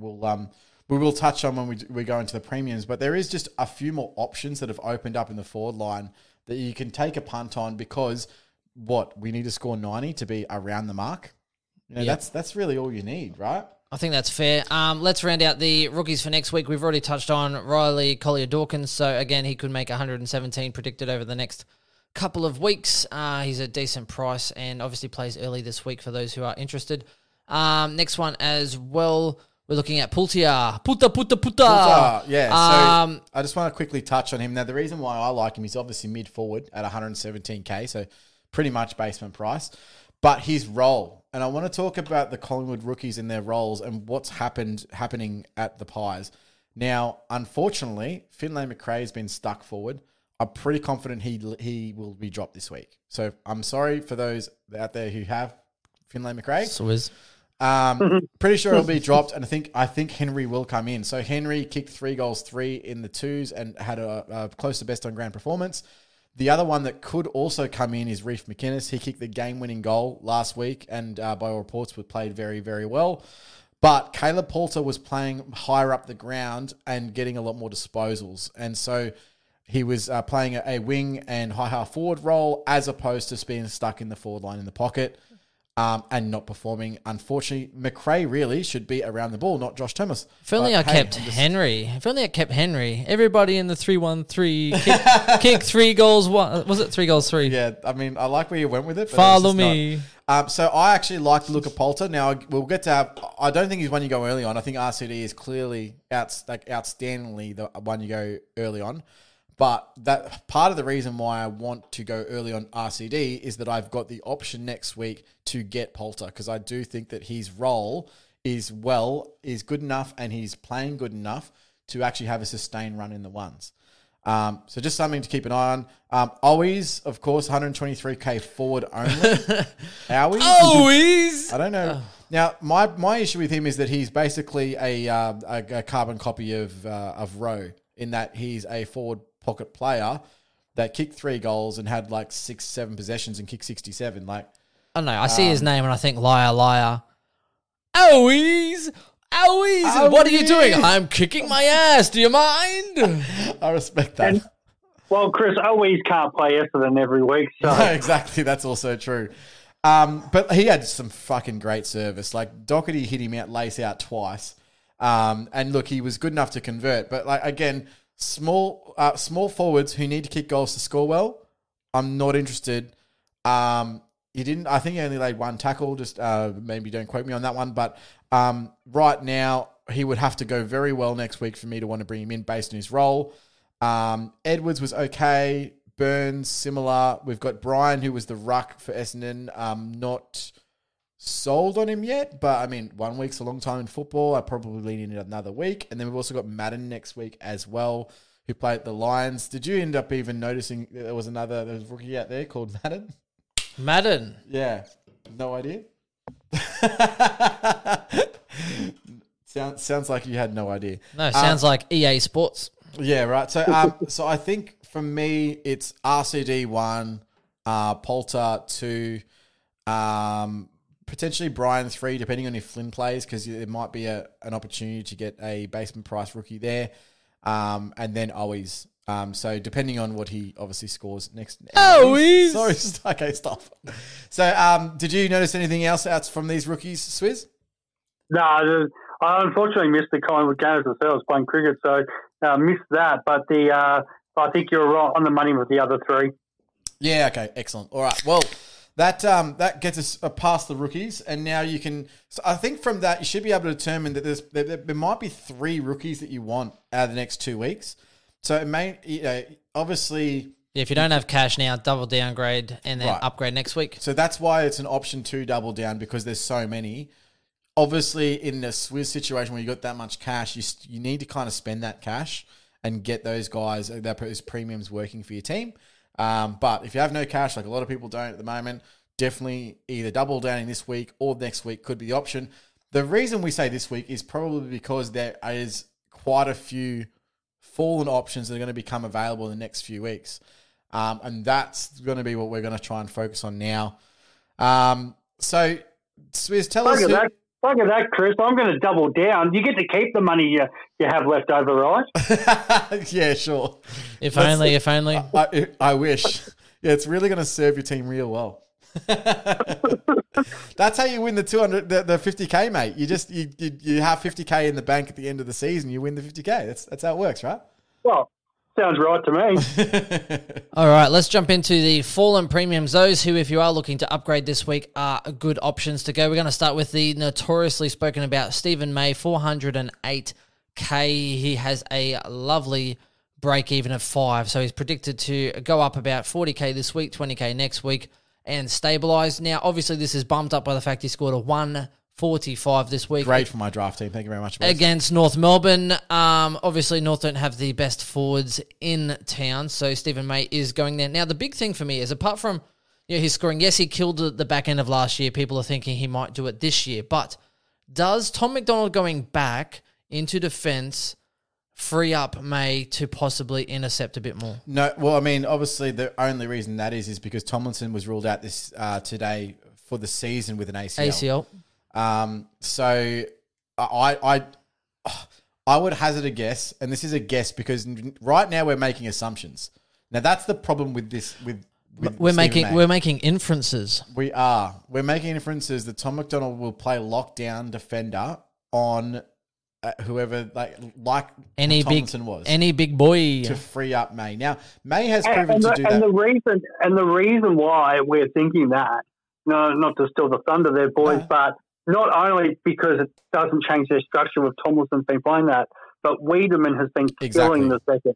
will we will touch on when we go into the premiums, but there is just a few more options that have opened up in the forward line that you can take a punt on because, what, we need to score 90 to be around the mark? You know, yep. That's really all you need, right? I think that's fair. Let's round out the rookies for next week. We've already touched on Riley Collier-Dawkins, so again, he could make 117 predicted over the next couple of weeks. He's a decent price and obviously plays early this week for those who are interested. Next one as well, we're looking at Poulter. Poulter. Yeah, so I just want to quickly touch on him. Now, the reason why I like him is obviously mid-forward at 117K, so pretty much basement price, but his role... And I want to talk about the Collingwood rookies and their roles and what's happening at the Pies. Now, unfortunately, Finlay McRae has been stuck forward. I'm pretty confident he will be dropped this week. So I'm sorry for those out there who have Finlay McRae. Swizz. Pretty sure he'll be dropped, and I think Henry will come in. So Henry kicked 3 goals, 3 in the twos and had a close to best on ground performance. The other one that could also come in is Reif McInnes. He kicked the game-winning goal last week and by all reports was played very, very well. But Caleb Poulter was playing higher up the ground and getting a lot more disposals. And so he was playing a wing and high half forward role as opposed to being stuck in the forward line in the pocket and not performing. Unfortunately, McRae really should be around the ball, not Josh Thomas. If only I kept Henry. Everybody in the 3-1-3 kick 3 goals 1. Was it 3 goals 3? Yeah, I mean, I like where you went with it. But follow me. So I actually like the look of Poulter. Now, we'll get to have... I don't think he's one you go early on. I think RCD is clearly outstandingly the one you go early on. But that part of the reason why I want to go early on RCD is that I've got the option next week to get Poulter because I do think that his role is good enough and he's playing good enough to actually have a sustained run in the ones. So just something to keep an eye on. Owies, of course, 123K forward only. Owies? I don't know. Oh. Now, my issue with him is that he's basically a carbon copy of Rowe in that he's a forward pocket player that kicked 3 goals and had like 6-7 possessions and kicked 67. Like, I don't know. I see his name and I think liar. Owies. What are you doing? I'm kicking my ass. Do you mind? I respect that. And, well, Chris, Owies can't play Essendon every week. So. No, exactly. That's also true. But he had some fucking great service. Like Doherty hit him out, lace out twice. And look, he was good enough to convert. But like again, small forwards who need to kick goals to score well, I'm not interested. He didn't. I think he only laid 1 tackle. Just maybe don't quote me on that one. But right now, he would have to go very well next week for me to want to bring him in based on his role. Edwards was okay. Burns similar. We've got Brian, who was the ruck for Essendon. Not sold on him yet, but I mean, 1 week's a long time in football. I probably lean in another week. And then we've also got Madden next week as well, who played the Lions. Did you end up even noticing there was a rookie out there called Madden? Madden? Yeah. No idea. Sounds like you had no idea. No, sounds like EA Sports. Yeah, right. So, so I think for me, it's RCD 1, Poulter 2, potentially Brian 3, depending on if Flynn plays, because there might be an opportunity to get a basement price rookie there. And then Owies. So depending on what he obviously scores next. Owies! Sorry, okay, stop. So did you notice anything else out from these rookies, Swizz? No, I unfortunately missed the Collingwood games myself. I was playing cricket, so I missed that. But I think you're right on the money with the other 3. Yeah, okay, excellent. All right, well... That gets us past the rookies, and now you can. So I think from that you should be able to determine that there might be 3 rookies that you want out of the next 2 weeks. So it may, obviously, yeah, if you don't have cash now, double downgrade and then upgrade next week. So that's why it's an option to double down because there's so many. Obviously, in the Swizz situation where you got that much cash, you need to kind of spend that cash and get those guys those premiums working for your team. But if you have no cash, like a lot of people don't at the moment, definitely either double downing this week or next week could be the option. The reason we say this week is probably because there is quite a few fallen options that are going to become available in the next few weeks. And that's going to be what we're going to try and focus on now. So Swizz, tell us... Look at that, Chris. I'm going to double down. You get to keep the money you have left over, right? Yeah, sure. If That's only, it. If only. I wish. Yeah, it's really going to serve your team real well. That's how you win the 200, the 50K, mate. You just you have 50K in the bank at the end of the season. You win the 50K. That's how it works, right? Well, sounds right to me. All right, let's jump into the fallen premiums. Those who, if you are looking to upgrade this week, are good options to go. We're going to start with the notoriously spoken about Stephen May, 408K. He has a lovely break even of 5. So he's predicted to go up about 40K this week, 20K next week, and stabilise. Now, obviously, this is bumped up by the fact he scored a 145 this week. Great for my draft team. Thank you very much, boys. Against North Melbourne. Obviously, North don't have the best forwards in town, so Stephen May is going there. Now, the big thing for me is, apart from his scoring, yes, he killed the back end of last year. People are thinking he might do it this year. But does Tom McDonald going back into defence free up May to possibly intercept a bit more? No. Well, I mean, obviously, the only reason that is because Tomlinson was ruled out this today for the season with an ACL. So I would hazard a guess, and this is a guess because right now we're making assumptions. Now that's the problem with this. We're making inferences. We're making inferences that Tom McDonald will play lockdown defender on whoever like any Tomlinson big, was any big boy to free up May. Now May has proven to do that. And the reason why we're thinking that, no, not to steal the thunder there, boys, but not only because it doesn't change their structure with Tomlinson been playing that, but Wiedemann has been killing the second.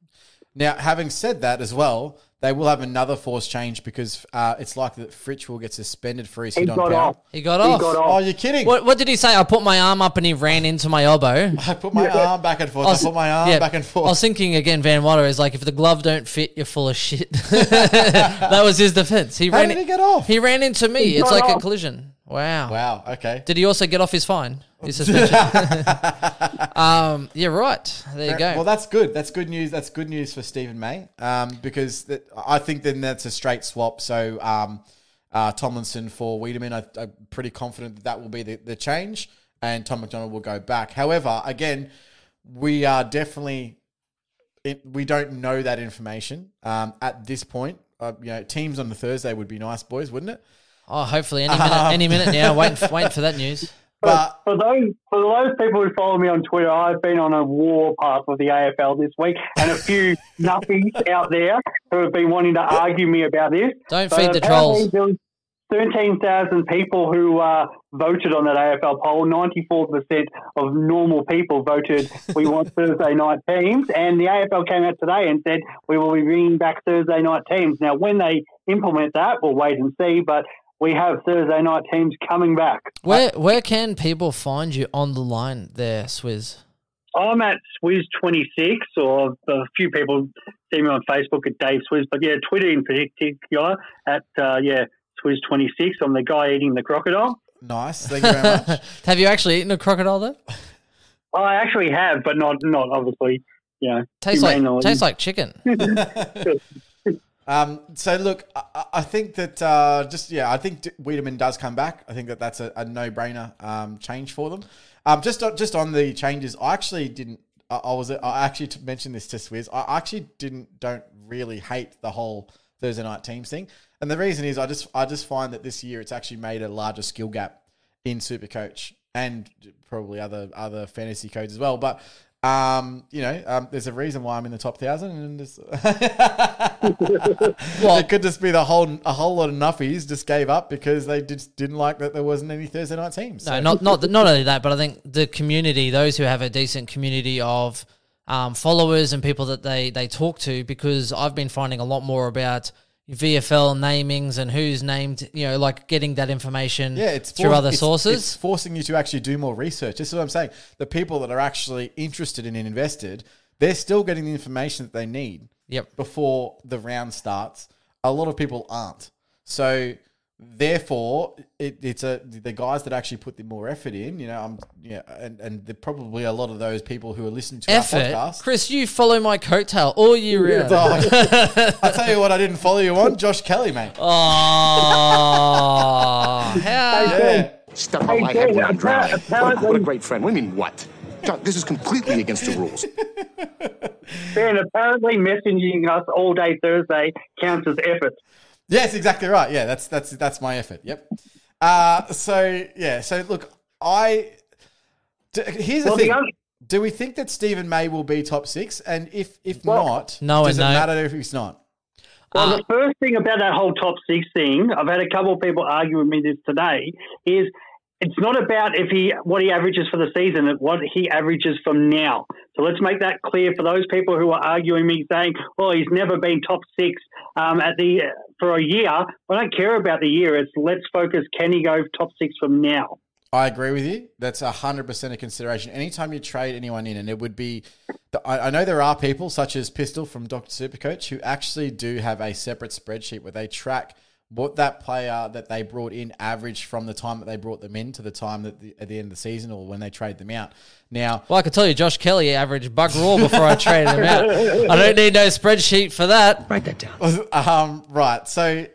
Now, having said that as well, they will have another force change because it's likely that Fritsch will get suspended for his hit on foul. He got off. Oh, you're kidding. What did he say? I put my arm up and he ran into my elbow. I put my arm back and forth. I was thinking again, Van Water is like, if the glove don't fit, you're full of shit. That was his defense. How did he get off? He ran into me. It's like a collision. Wow. Okay. Did he also get off his fine? His suspension? Yeah, right. There you go. Well, that's good. That's good news. That's good news for Stephen May because I think then that's a straight swap. So Tomlinson for Wiedemann, I'm pretty confident that will be the change and Tom McDonald will go back. However, again, we are definitely – we don't know that information at this point. Teams on the Thursday would be nice, boys, wouldn't it? Oh, hopefully any minute now. Waiting for that news. But for those people who follow me on Twitter, I've been on a war path with the AFL this week, and a few nuppies out there who have been wanting to argue me about this. Don't feed the trolls. There was 13,000 people who voted on that AFL poll. 94% of normal people voted we want Thursday night teams, and the AFL came out today and said we will be bringing back Thursday night teams. Now, when they implement that, we'll wait and see, but we have Thursday night teams coming back. Where can people find you on the line there, Swizz? I'm at Swizz26, or a few people see me on Facebook at Dave Swizz. But, yeah, Twitter in particular at, Swizz26. I'm the guy eating the crocodile. Nice. Thank you very much. Have you actually eaten a crocodile, though? Well, I actually have, but not obviously. Tastes like chicken. So look, I think that I think Wiedemann does come back. I think that's a no-brainer change for them. Just on the changes, I actually didn't. I actually mentioned this to Swizz. I actually don't really hate the whole Thursday night teams thing, and the reason is I just find that this year it's actually made a larger skill gap in Supercoach and probably other fantasy codes as well, but. There's a reason why I'm in the top 1,000, and it could just be a whole lot of nuffies just gave up because they just didn't like that there wasn't any Thursday night teams. So. No, not only that, but I think the community, those who have a decent community of followers and people that they talk to, because I've been finding a lot more about VFL namings and who's named, like getting that information through other sources. It's forcing you to actually do more research. This is what I'm saying. The people that are actually interested and invested, they're still getting the information that they need before the round starts. A lot of people aren't. So therefore, it's the guys that actually put the more effort in, and probably a lot of those people who are listening to our podcast. Chris, you follow my coattail all year round. I tell you what, I didn't follow you on Josh Kelly, mate. Oh, how? Yeah. stuff up my head when I'm drowning. What a great friend. What do you mean, what? John, this is completely against the rules. Ben, apparently messaging us all day Thursday counts as effort. Yes, exactly right. Yeah, that's my effort. Yep. So look, here's the thing. Do we think that Stephen May will be top six? And if not, does it matter if he's not? Well, the first thing about that whole top six thing, I've had a couple of people argue with me this today, is it's not about what he averages for the season, it's what he averages from now. So let's make that clear for those people who are arguing me saying, well, he's never been top six for a year. I don't care about the year. It's let's focus, can he go top six from now? I agree with you. That's 100% a consideration. Anytime you trade anyone in, and it would be – I know there are people such as Pistol from Dr. Supercoach who actually do have a separate spreadsheet where they track what that player that they brought in averaged from the time that they brought them in to the time at the end of the season or when they trade them out. Now, well, I can tell you Josh Kelly averaged buck raw before I traded him out. I don't need no spreadsheet for that. Write that down. Right. So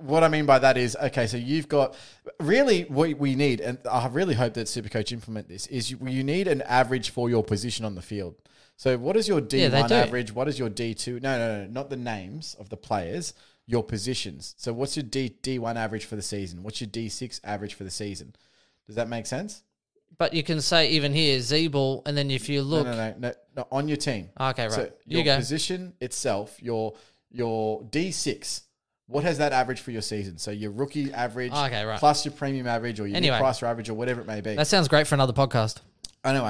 what I mean by that is, okay, so you've got really what we need, and I really hope that Supercoach implement this, is you need an average for your position on the field. So what is your D1 average? What is your D2? No, not the names of the players, your positions. So what's your D1 average for the season? What's your D6 average for the season? Does that make sense? But you can say even here, Ziebell, and then if you look... No, on your team. Okay, right. So your position itself, your D6, what has that average for your season? So your rookie average plus your premium average or your new price average or whatever it may be. That sounds great for another podcast. I know.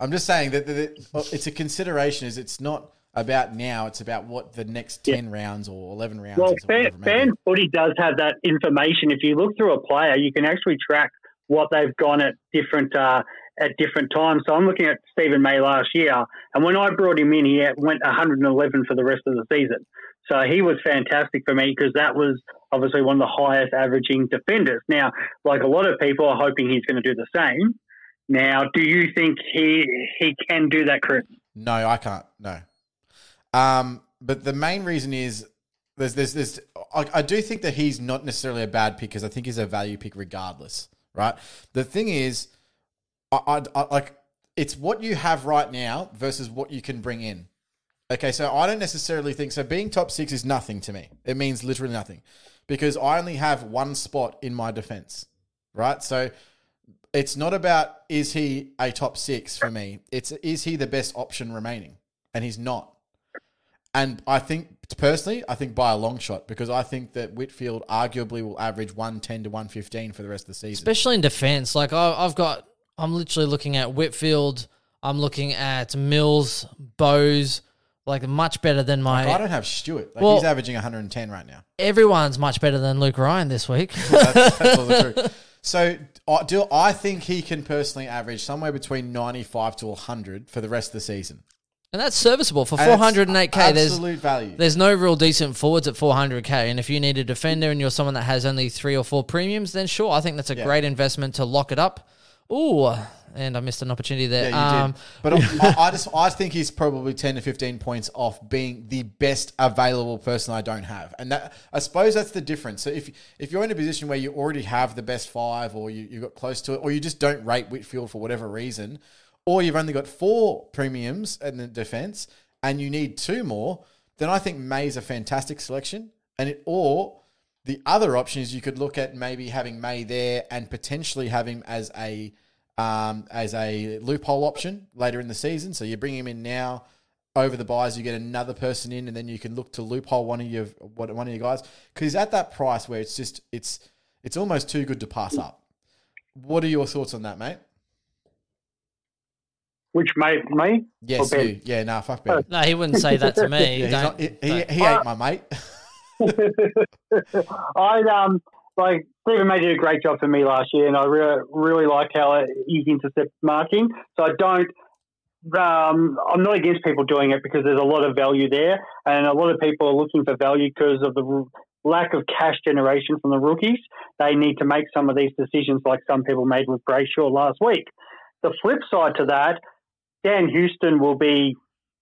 I'm just saying that it's a consideration. Is it's not about now, it's about what the next 10 rounds or 11 rounds. Well, fan footy does have that information. If you look through a player, you can actually track what they've gone at different times. So I'm looking at Stephen May last year, and when I brought him in, he went 111 for the rest of the season. So he was fantastic for me because that was obviously one of the highest averaging defenders. Now, like a lot of people are hoping he's going to do the same. Now, do you think he can do that, Chris? No, I can't. No. But the main reason is there's I do think that he's not necessarily a bad pick because I think he's a value pick regardless, right? The thing is, it's what you have right now versus what you can bring in. Okay, so I don't necessarily think so. Being top six is nothing to me. It means literally nothing because I only have one spot in my defense, right? So it's not about is he a top six for me. It's is he the best option remaining, and he's not. And I think, personally, by a long shot, because I think that Whitfield arguably will average 110 to 115 for the rest of the season. Especially in defence. Like, I'm literally looking at Whitfield. I'm looking at Mills, Bowes, like, much better than my... Like, I don't have Stewart. Like, he's averaging 110 right now. Everyone's much better than Luke Ryan this week. That's all the truth. So, do I think he can personally average somewhere between 95 to 100 for the rest of the season. And that's serviceable for 408K. Absolute value. There's no real decent forwards at 400K. And if you need a defender and you're someone that has only 3 or 4 premiums, then sure, I think that's a great investment to lock it up. Ooh, and I missed an opportunity there. Yeah, you did. But I think he's probably 10 to 15 points off being the best available person I don't have. And that, I suppose that's the difference. So if you're in a position where you already have the best 5 or you got close to it, or you just don't rate Whitfield for whatever reason, or you've only got 4 premiums in the defense and you need 2 more, then I think May's a fantastic selection. Or the other option is you could look at maybe having May there and potentially have him as a loophole option later in the season. So you bring him in now over the buys, you get another person in, and then you can look to loophole one of your guys because at that price where it's just it's almost too good to pass up. What are your thoughts on that, mate? Which mate, me? Yes, you. Yeah, nah, fuck Ben. No, he wouldn't say that to me. Yeah, he ain't my mate. Stephen May did a great job for me last year, and I really like how he intercepts marking. So I don't. I'm not against people doing it because there's a lot of value there, and a lot of people are looking for value because of the lack of cash generation from the rookies. They need to make some of these decisions, like some people made with Brayshaw last week. The flip side to that. Dan Houston will be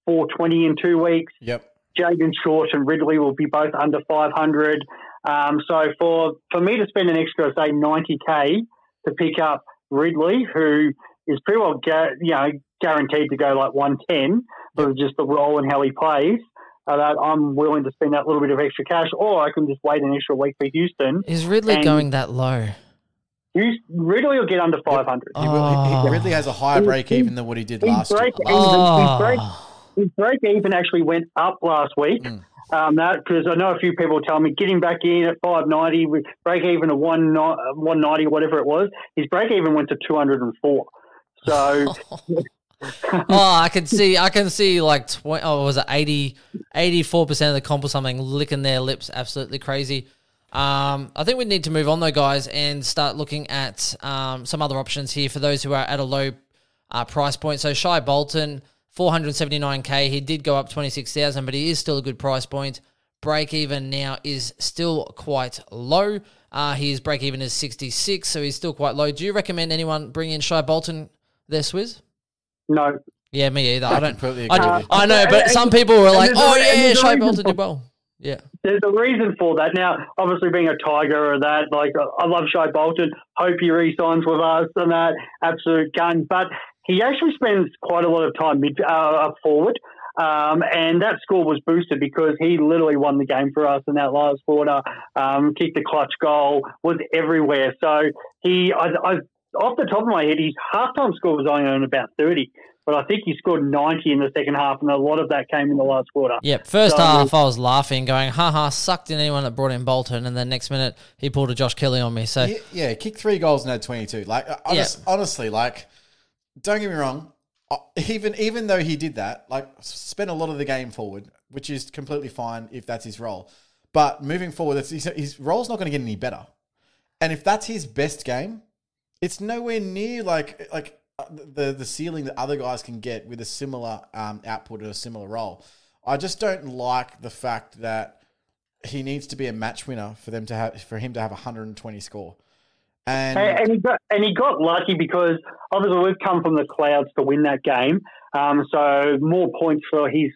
420 in 2 weeks. Yep. Jaden Short and Ridley will be both under 500. So for me to spend an extra, say, 90K to pick up Ridley, who is pretty well guaranteed to go like 110 for just the role and how he plays. That I'm willing to spend that little bit of extra cash, or I can just wait an extra week for Houston. Is Ridley going that low? Ridley will get under 500. Oh. Ridley has a higher break even than what he did last year. His break even actually went up last week. Because I know a few people tell me getting back in at 590 with break even at 190, whatever it was. His break even went to 204. So. I can see like 20. Oh, was it 84% of the comp or something licking their lips? Absolutely crazy. I think we need to move on though, guys, and start looking at some other options here for those who are at a low price point. So Shai Bolton, 479K. He did go up 26,000, but he is still a good price point. Break even now is still quite low. His break even is 66, so he's still quite low. Do you recommend anyone bring in Shai Bolton there, Swizz? No. Yeah, me either. I don't completely agree. I know, but some people were like, "Oh yeah, Shai Bolton did well." Yeah. There's a reason for that. Now, obviously, being a Tiger or that, like I love Shai Bolton. Hope he re-signs with us and that absolute gun. But he actually spends quite a lot of time up forward, and that score was boosted because he literally won the game for us in that last quarter. Kicked the clutch goal, was everywhere. So he, I off the top of my head, his halftime score was only on about 30, but I think he scored 90 in the second half, and a lot of that came in the last quarter. Yeah, first half I was laughing, going, ha, sucked in anyone that brought in Bolton, and then next minute he pulled a Josh Kelly on me. So yeah, kicked 3 goals and had 22. Like, honestly, like, don't get me wrong, even though he did that, like, spent a lot of the game forward, which is completely fine if that's his role. But moving forward, his role's not going to get any better. And if that's his best game, it's nowhere near like the ceiling that other guys can get with a similar output or a similar role. I just don't like the fact that he needs to be a match winner for him to have 120 score. And he got lucky because obviously we've come from the clouds to win that game. So more points for his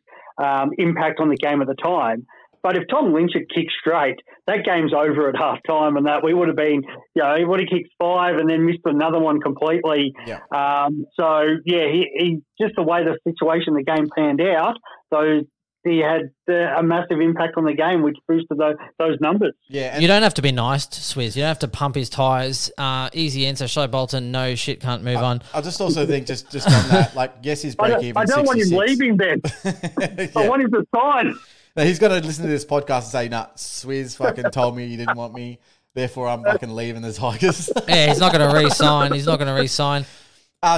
impact on the game at the time. But if Tom Lynch had kicked straight, that game's over at halftime, and that we would have been, he would have kicked 5 and then missed another one completely. Yeah. He just the way the situation, the game panned out, so he had a massive impact on the game, which boosted those numbers. Yeah, and you don't have to be nice to Swizz. You don't have to pump his tyres. Easy answer, Shai Bolton, no shit, can't move on. I just also think just on that, like, yes, his break even. I don't want him leaving then. Yeah. I want him to sign. Now he's got to listen to this podcast and say, nah, Swizz fucking told me you didn't want me, therefore I'm fucking leaving the Tigers. Yeah, he's not going to re-sign.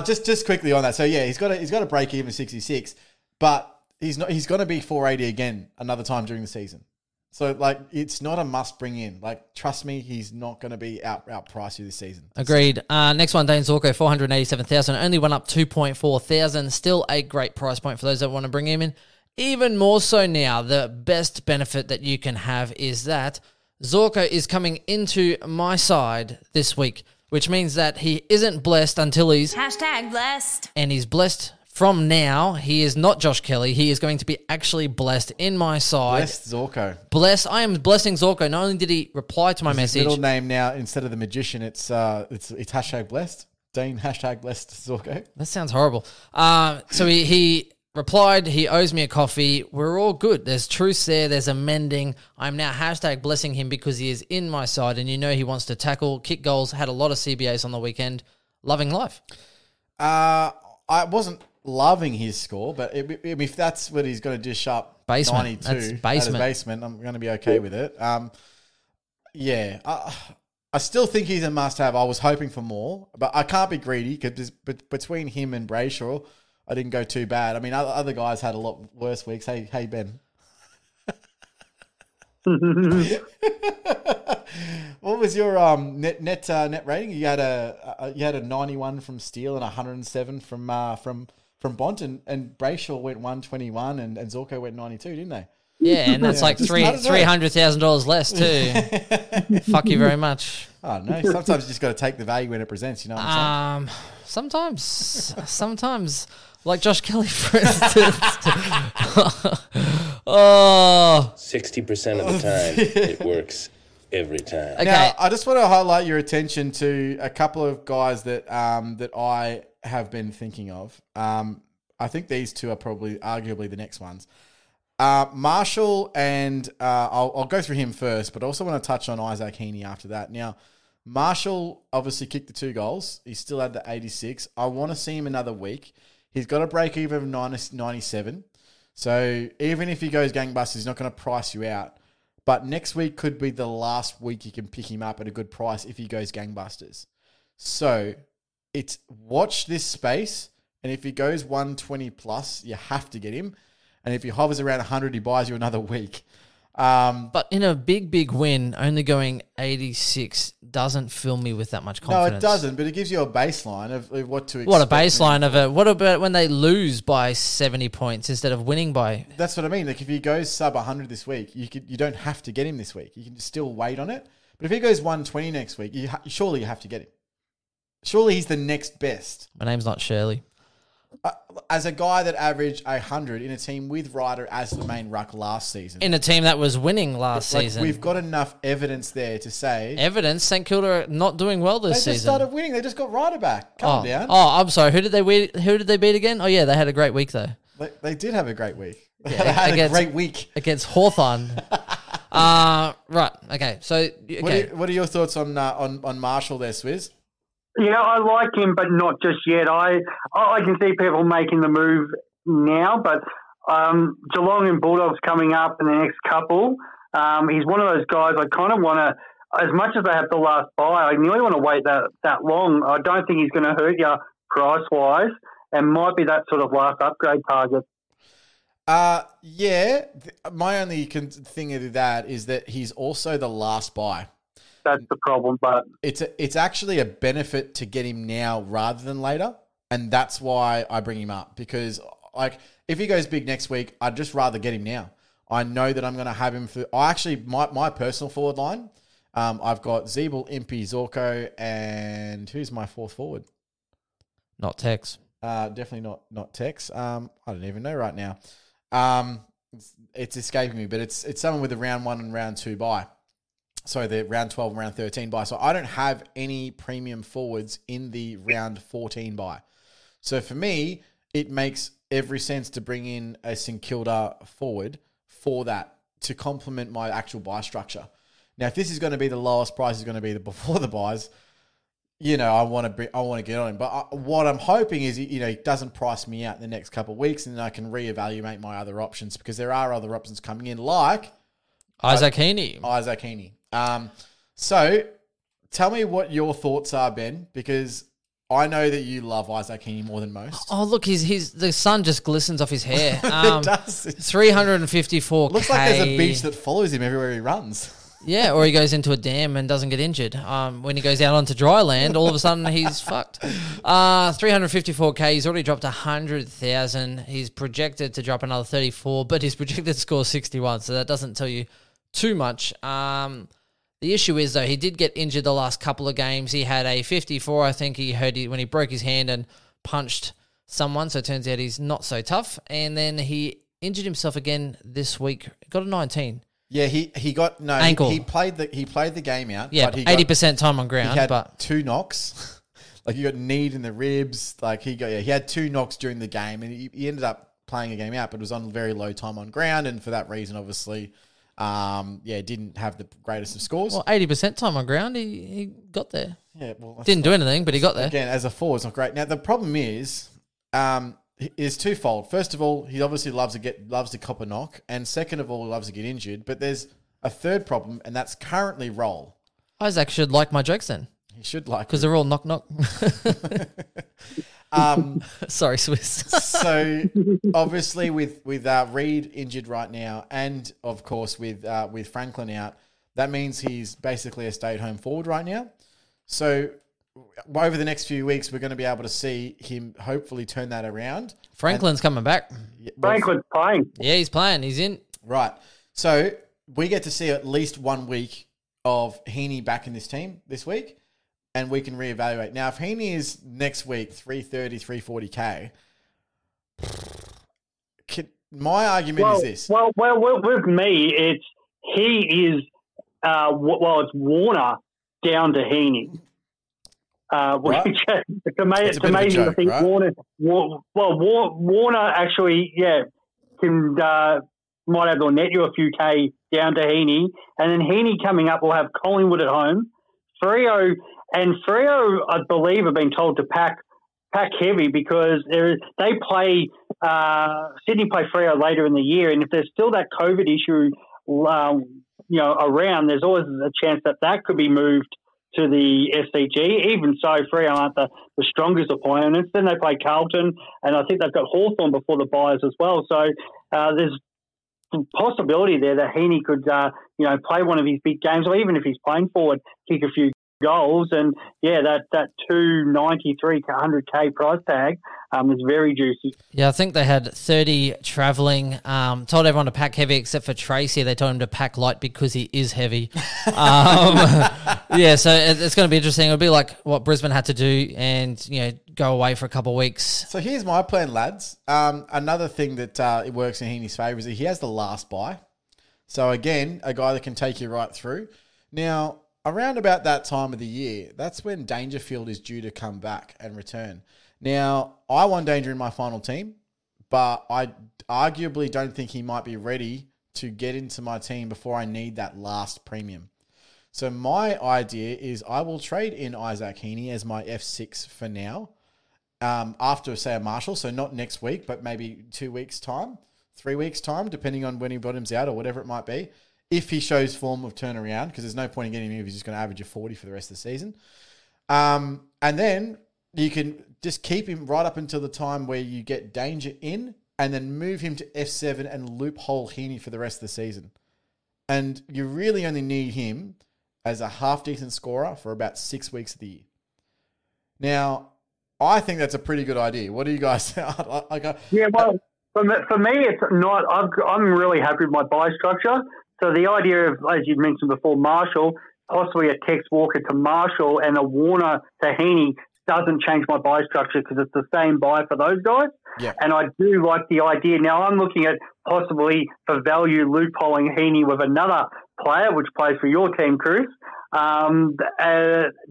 Just quickly on that. So, yeah, he's got to break even 66, but he's going to be 480 again another time during the season. So, like, it's not a must bring in. Like, trust me, he's not going to be outpriced you this season. Agreed. Next one, Dane Zorko, 487,000. Only went up 2.4 thousand. Still a great price point for those that want to bring him in. Even more so now, the best benefit that you can have is that Zorko is coming into my side this week, which means that he isn't blessed until he's #blessed. And he's blessed from now. He is not Josh Kelly. He is going to be actually blessed in my side. Blessed Zorko. I am blessing Zorko. Not only did he reply to my message. His middle name now, instead of the magician, it's #blessed. Dane #blessed Zorko. That sounds horrible. So he replied, he owes me a coffee. We're all good. There's truth there. There's amending. I'm now #blessing him because he is in my side, and you know he wants to tackle, kick goals, had a lot of CBAs on the weekend. Loving life. I wasn't loving his score, but if that's what he's going to dish up, basement. 92 basement. At basement, I'm going to be okay with it. I still think he's a must-have. I was hoping for more, but I can't be greedy because between him and Brayshaw, I didn't go too bad. I mean, other guys had a lot worse weeks. Hey, Ben. What was your net rating? You had a 91 from Steele and 107 from Bont, and Brayshaw went 121 and Zorko went 92, didn't they? Yeah, and that's like $300,000 less too. Fuck you very much. Oh no, sometimes you just got to take the value when it presents. You know what I'm saying? Sometimes. Like Josh Kelly, for instance. 60% of the time, it works. every time. Okay. Now, I just want to highlight your attention to a couple of guys that that I have been thinking of. I think these two are probably arguably the next ones. Marshall and I'll go through him first, but I also want to touch on Isaac Heaney after that. Now, Marshall obviously kicked the 2 goals. He still had the 86. I want to see him another week. He's got a break-even of 97. So even if he goes gangbusters, he's not going to price you out. But next week could be the last week you can pick him up at a good price if he goes gangbusters. So it's watch this space, and if he goes 120 plus, you have to get him. And if he hovers around 100, he buys you another week. But in a big, big win, only going 86 doesn't fill me with that much confidence. No, it doesn't, but it gives you a baseline of what to expect. What a baseline of it. What about when they lose by 70 points instead of winning by... That's what I mean. Like, if he goes sub 100 this week, you don't have to get him this week. You can still wait on it. But if he goes 120 next week, surely you have to get him. Surely he's the next best. My name's not Shirley. As a guy that averaged 100 in a team with Ryder as the main ruck last season. In a team that was winning last season. We've got enough evidence there to say... Evidence? St Kilda are not doing well this season. They just started winning. They just got Ryder back. Calm down. Oh, I'm sorry. Who did they beat again? Oh, yeah, they had a great week, though. They did have a great week. Yeah, they had a great week. Against Hawthorn. Right. Okay. So, okay. What are your thoughts on Marshall there, Swizz? You know, I like him, but not just yet. I can see people making the move now, but Geelong and Bulldogs coming up in the next couple. He's one of those guys I kind of want to, as much as they have the last buy, I nearly want to wait that long. I don't think he's going to hurt you price-wise and might be that sort of last upgrade target. Yeah, my only thing with that is that he's also the last buy. That's the problem, but it's actually a benefit to get him now rather than later, and that's why I bring him up, because like if he goes big next week, I'd just rather get him now. I know that I'm going to have him for. I actually my personal forward line. I've got Ziebell, Impey, Zorko, and who's my fourth forward? Not Tex. Definitely not Tex. I don't even know right now. It's escaping me, but it's someone with a round 1 and round 2 bye. So the round 12 and round 13 buy. So I don't have any premium forwards in the round 14 buy. So for me, it makes every sense to bring in a St Kilda forward for that to complement my actual buy structure. Now, if this is going to be the lowest price, is going to be the before the buys. You know, I want to get on him. But what I'm hoping is, you know, it doesn't price me out in the next couple of weeks, and then I can reevaluate my other options, because there are other options coming in, like Isaac Heaney. So tell me what your thoughts are, Ben, because I know that you love Isaac Heaney more than most. Oh, look, the sun just glistens off his hair. It does. 354K. Looks like there's a beach that follows him everywhere he runs. Yeah, or he goes into a dam and doesn't get injured. When he goes out onto dry land, all of a sudden he's fucked. 354K, he's already dropped 100,000. He's projected to drop another 34, but he's projected to score 61, so that doesn't tell you too much. The issue is, though, he did get injured the last couple of games. He had a 54, I think when he broke his hand and punched someone, so it turns out he's not so tough. And then he injured himself again this week, got a 19. Yeah, ankle. He played the game out. Yeah, but 80% time on ground. He had 2 knocks. Like, you got kneed in the ribs. Like, he had 2 knocks during the game, and he ended up playing a game out, but it was on very low time on ground, and for that reason, obviously... didn't have the greatest of scores. Well, 80% time on ground, he got there. Yeah, well, didn't do anything, but he got there. Again, as a forward, it's not great. Now, the problem is twofold. First of all, he obviously loves to cop a knock, and second of all, he loves to get injured. But there's a third problem, and that's currently roll. Isaac should like my jokes then. He should like, because they're all knock knock. Sorry, Swizz. So obviously with Reed injured right now, and of course with Franklin out, that means he's basically a stay-at-home forward right now. So over the next few weeks, we're going to be able to see him hopefully turn that around. Franklin's coming back. Yeah, well, Franklin's playing. Yeah, he's playing. He's in. Right. So we get to see at least 1 week of Heaney back in this team this week. And we can reevaluate. Now, if Heaney is next week 330, 340K, my argument is this. Well, with me, it's he is well, it's Warner down to Heaney. Which it's amazing to think, right? Warner actually, can might have to net you a few K down to Heaney, and then Heaney coming up will have Collingwood at home, Freo, I believe, have been told to pack heavy because they play Sydney play Freo later in the year, and if there's still that COVID issue, around, there's always a chance that could be moved to the SCG. Even so, Freo aren't the strongest opponents. Then they play Carlton, and I think they've got Hawthorn before the buyers as well. So there's the possibility there that Heaney could, play one of his big games, or even if he's playing forward, kick a few goals. And that 293 to 100K price tag is very juicy. Yeah, I think they had 30 travelling. Told everyone to pack heavy except for Tracy. They told him to pack light because he is heavy. So it's going to be interesting. It'll be like what Brisbane had to do and, go away for a couple of weeks. So here's my plan, lads. Another thing that it works in Heaney's favour is that he has the last buy. So again, a guy that can take you right through. Now, around about that time of the year, that's when Dangerfield is due to come back and return. Now, I want Danger in my final team, but I arguably don't think he might be ready to get into my team before I need that last premium. So my idea is I will trade in Isaac Heaney as my F6 for now, after, say, a Marshall, so not next week, but maybe 2 weeks' time, 3 weeks' time, depending on when he bottoms out or whatever it might be, if he shows form of turnaround, because there's no point in getting him if he's just going to average a 40 for the rest of the season. And then you can just keep him right up until the time where you get Danger in and then move him to F7 and loophole Heaney for the rest of the season. And you really only need him as a half-decent scorer for about 6 weeks of the year. Now, I think that's a pretty good idea. What do you guys think? For me, it's not. I'm really happy with my buy structure. So the idea of, as you mentioned before, Marshall, possibly a Tex Walker to Marshall and a Warner to Heaney doesn't change my buy structure because it's the same buy for those guys. Yeah. And I do like the idea. Now I'm looking at possibly for value loopholing Heaney with another player which plays for your team, Chris, because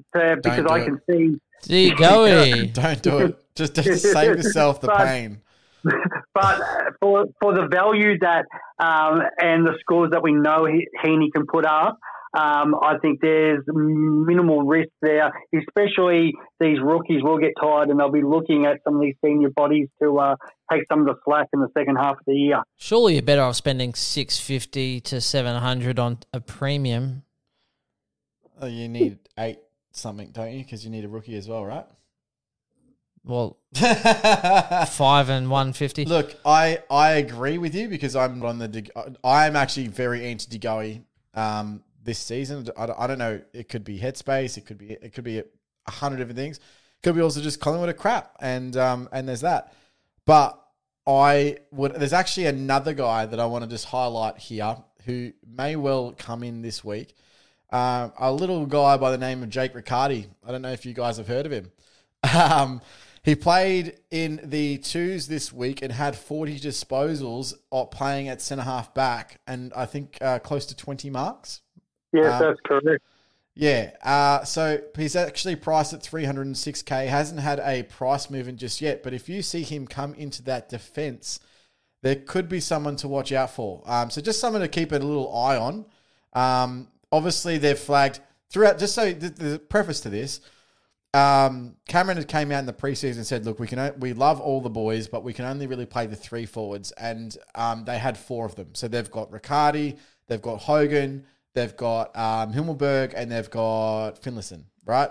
I can see. Gee, Goey. Don't do it. Just save yourself the pain. But for the value that and the scores that we know Heaney can put up, I think there's minimal risk there, especially these rookies will get tired and they'll be looking at some of these senior bodies to take some of the slack in the second half of the year. Surely you're better off spending $650 to $700 on a premium. Oh, you need eight something, don't you? Because you need a rookie as well, right? Well, 5 and 150. Look, I agree with you because I'm actually very anti DeGoey this season. I don't know. It could be headspace. It could be 100 different things. It could be also just Collingwood a crap, and there's that. But there's actually another guy that I want to just highlight here who may well come in this week. A little guy by the name of Jake Riccardi. I don't know if you guys have heard of him. He played in the twos this week and had 40 disposals playing at centre-half back and I think close to 20 marks. Yeah, that's correct. Yeah, so he's actually priced at 306K, hasn't had a price movement just yet, but if you see him come into that defence, there could be someone to watch out for. So just someone to keep a little eye on. Obviously, they've flagged throughout, just so the preface to this, Cameron had came out in the preseason and said, look, we love all the boys, but we can only really play the three forwards. And they had four of them. So they've got Riccardi, they've got Hogan, they've got Himmelberg, and they've got Finlayson, right?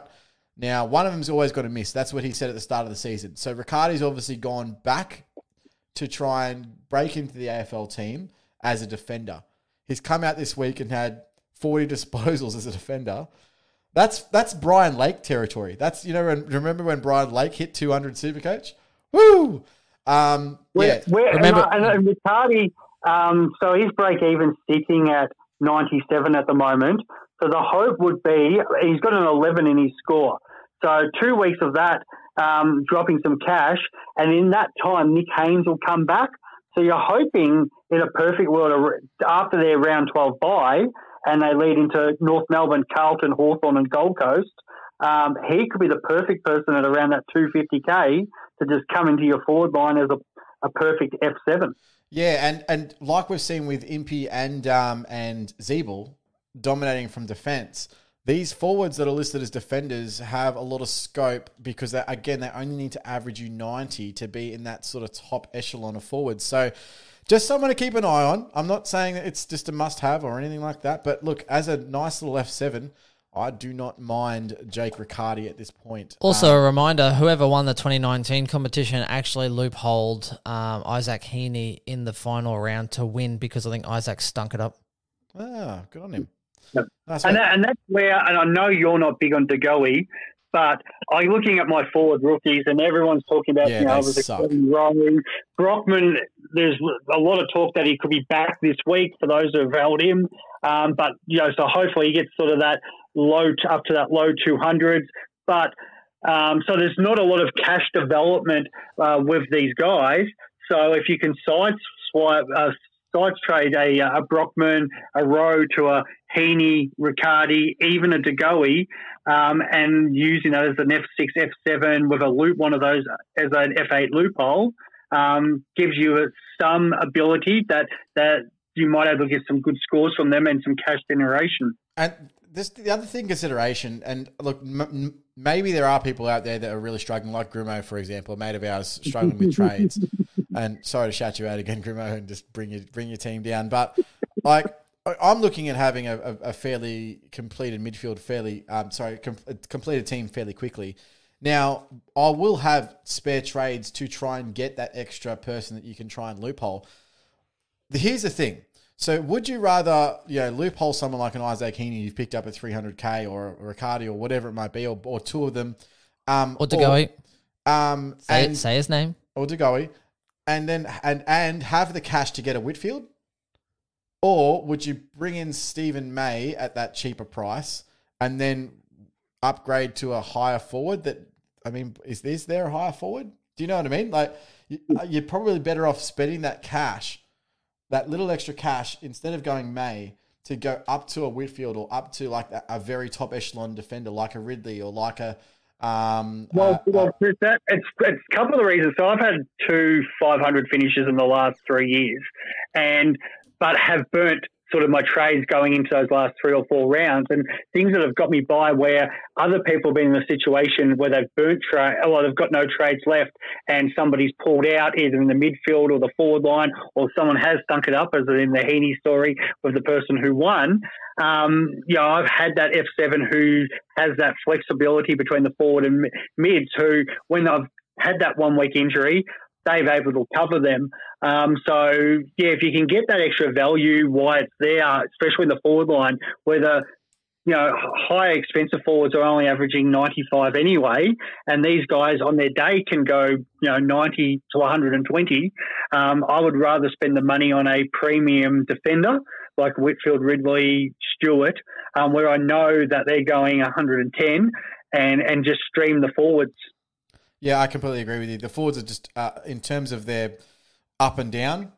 Now, one of them's always got a miss. That's what he said at the start of the season. So Riccardi's obviously gone back to try and break into the AFL team as a defender. He's come out this week and had 40 disposals as a defender. That's Brian Lake territory. That's remember when Brian Lake hit 200 Supercoach? Woo! Remember and Riccardi. So his break even sitting at 97 at the moment. So the hope would be he's got an 11 in his score. So 2 weeks of that, dropping some cash, and in that time Nick Haynes will come back. So you're hoping in a perfect world after their round 12 bye. and they lead into North Melbourne, Carlton, Hawthorn and Gold Coast, he could be the perfect person at around that 250K to just come into your forward line as a perfect F7. Yeah, and like we've seen with Impey and Ziebell dominating from defence, these forwards that are listed as defenders have a lot of scope because, they only need to average you 90 to be in that sort of top echelon of forwards. So just someone to keep an eye on. I'm not saying that it's just a must-have or anything like that, but look, as a nice little F7, I do not mind Jake Riccardi at this point. Also, a reminder, whoever won the 2019 competition actually loopholed Isaac Heaney in the final round to win because I think Isaac stunk it up. Ah, good on him. Yep. And that's where, and I know you're not big on Degoe, but I'm looking at my forward rookies and everyone's talking about, I was expecting Rowan. Brockman, there's a lot of talk that he could be back this week for those who have held him. But, so hopefully he gets sort of that low, up to that low 200s. But, so there's not a lot of cash development with these guys. So if you can side trade a Brockman, a Rowe to a Heaney, Riccardi, even a Degoe, and using that as an F6, F7 with a loop, one of those as an F8 loophole, gives you some ability that you might be able to get some good scores from them and some cash generation. And this, the other thing, consideration, and look, maybe there are people out there that are really struggling, like Grumo, for example, a mate of ours struggling with trades. And sorry to shout you out again, Grumo, and just bring your team down. But like, I'm looking at having a fairly completed midfield, completed team fairly quickly. Now, I will have spare trades to try and get that extra person that you can try and loophole. Here's the thing. So would you rather, loophole someone like an Isaac Heaney you've picked up at 300K or Riccardi or whatever it might be, or two of them. Or Degoe. Say his name. Or Degoe. And then and have the cash to get a Whitfield? Or would you bring in Stephen May at that cheaper price and then upgrade to a higher forward is there a higher forward? Do you know what I mean? Like, you're probably better off spending that cash, that little extra cash, instead of going May, to go up to a Whitfield or up to like a very top echelon defender like a Ridley or like a... it's a couple of reasons. So I've had two 500 finishes in the last 3 years, but have burnt sort of my trades going into those last 3 or 4 rounds, and things that have got me by where other people have been in a situation where they've burnt trade, they've got no trades left, and somebody's pulled out either in the midfield or the forward line, or someone has stunk it up, as in the Heaney story with the person who won. I've had that F7 who has that flexibility between the forward and mids, who, when I've had that 1 week injury, they've able to cover them. If you can get that extra value, why it's there, especially in the forward line, whether high expensive forwards are only averaging 95 anyway, and these guys on their day can go 90 to 120. I would rather spend the money on a premium defender like Whitfield, Ridley, Stewart, where I know that they're going 110, and just stream the forwards. Yeah, I completely agree with you. The forwards are just, in terms of their up and down,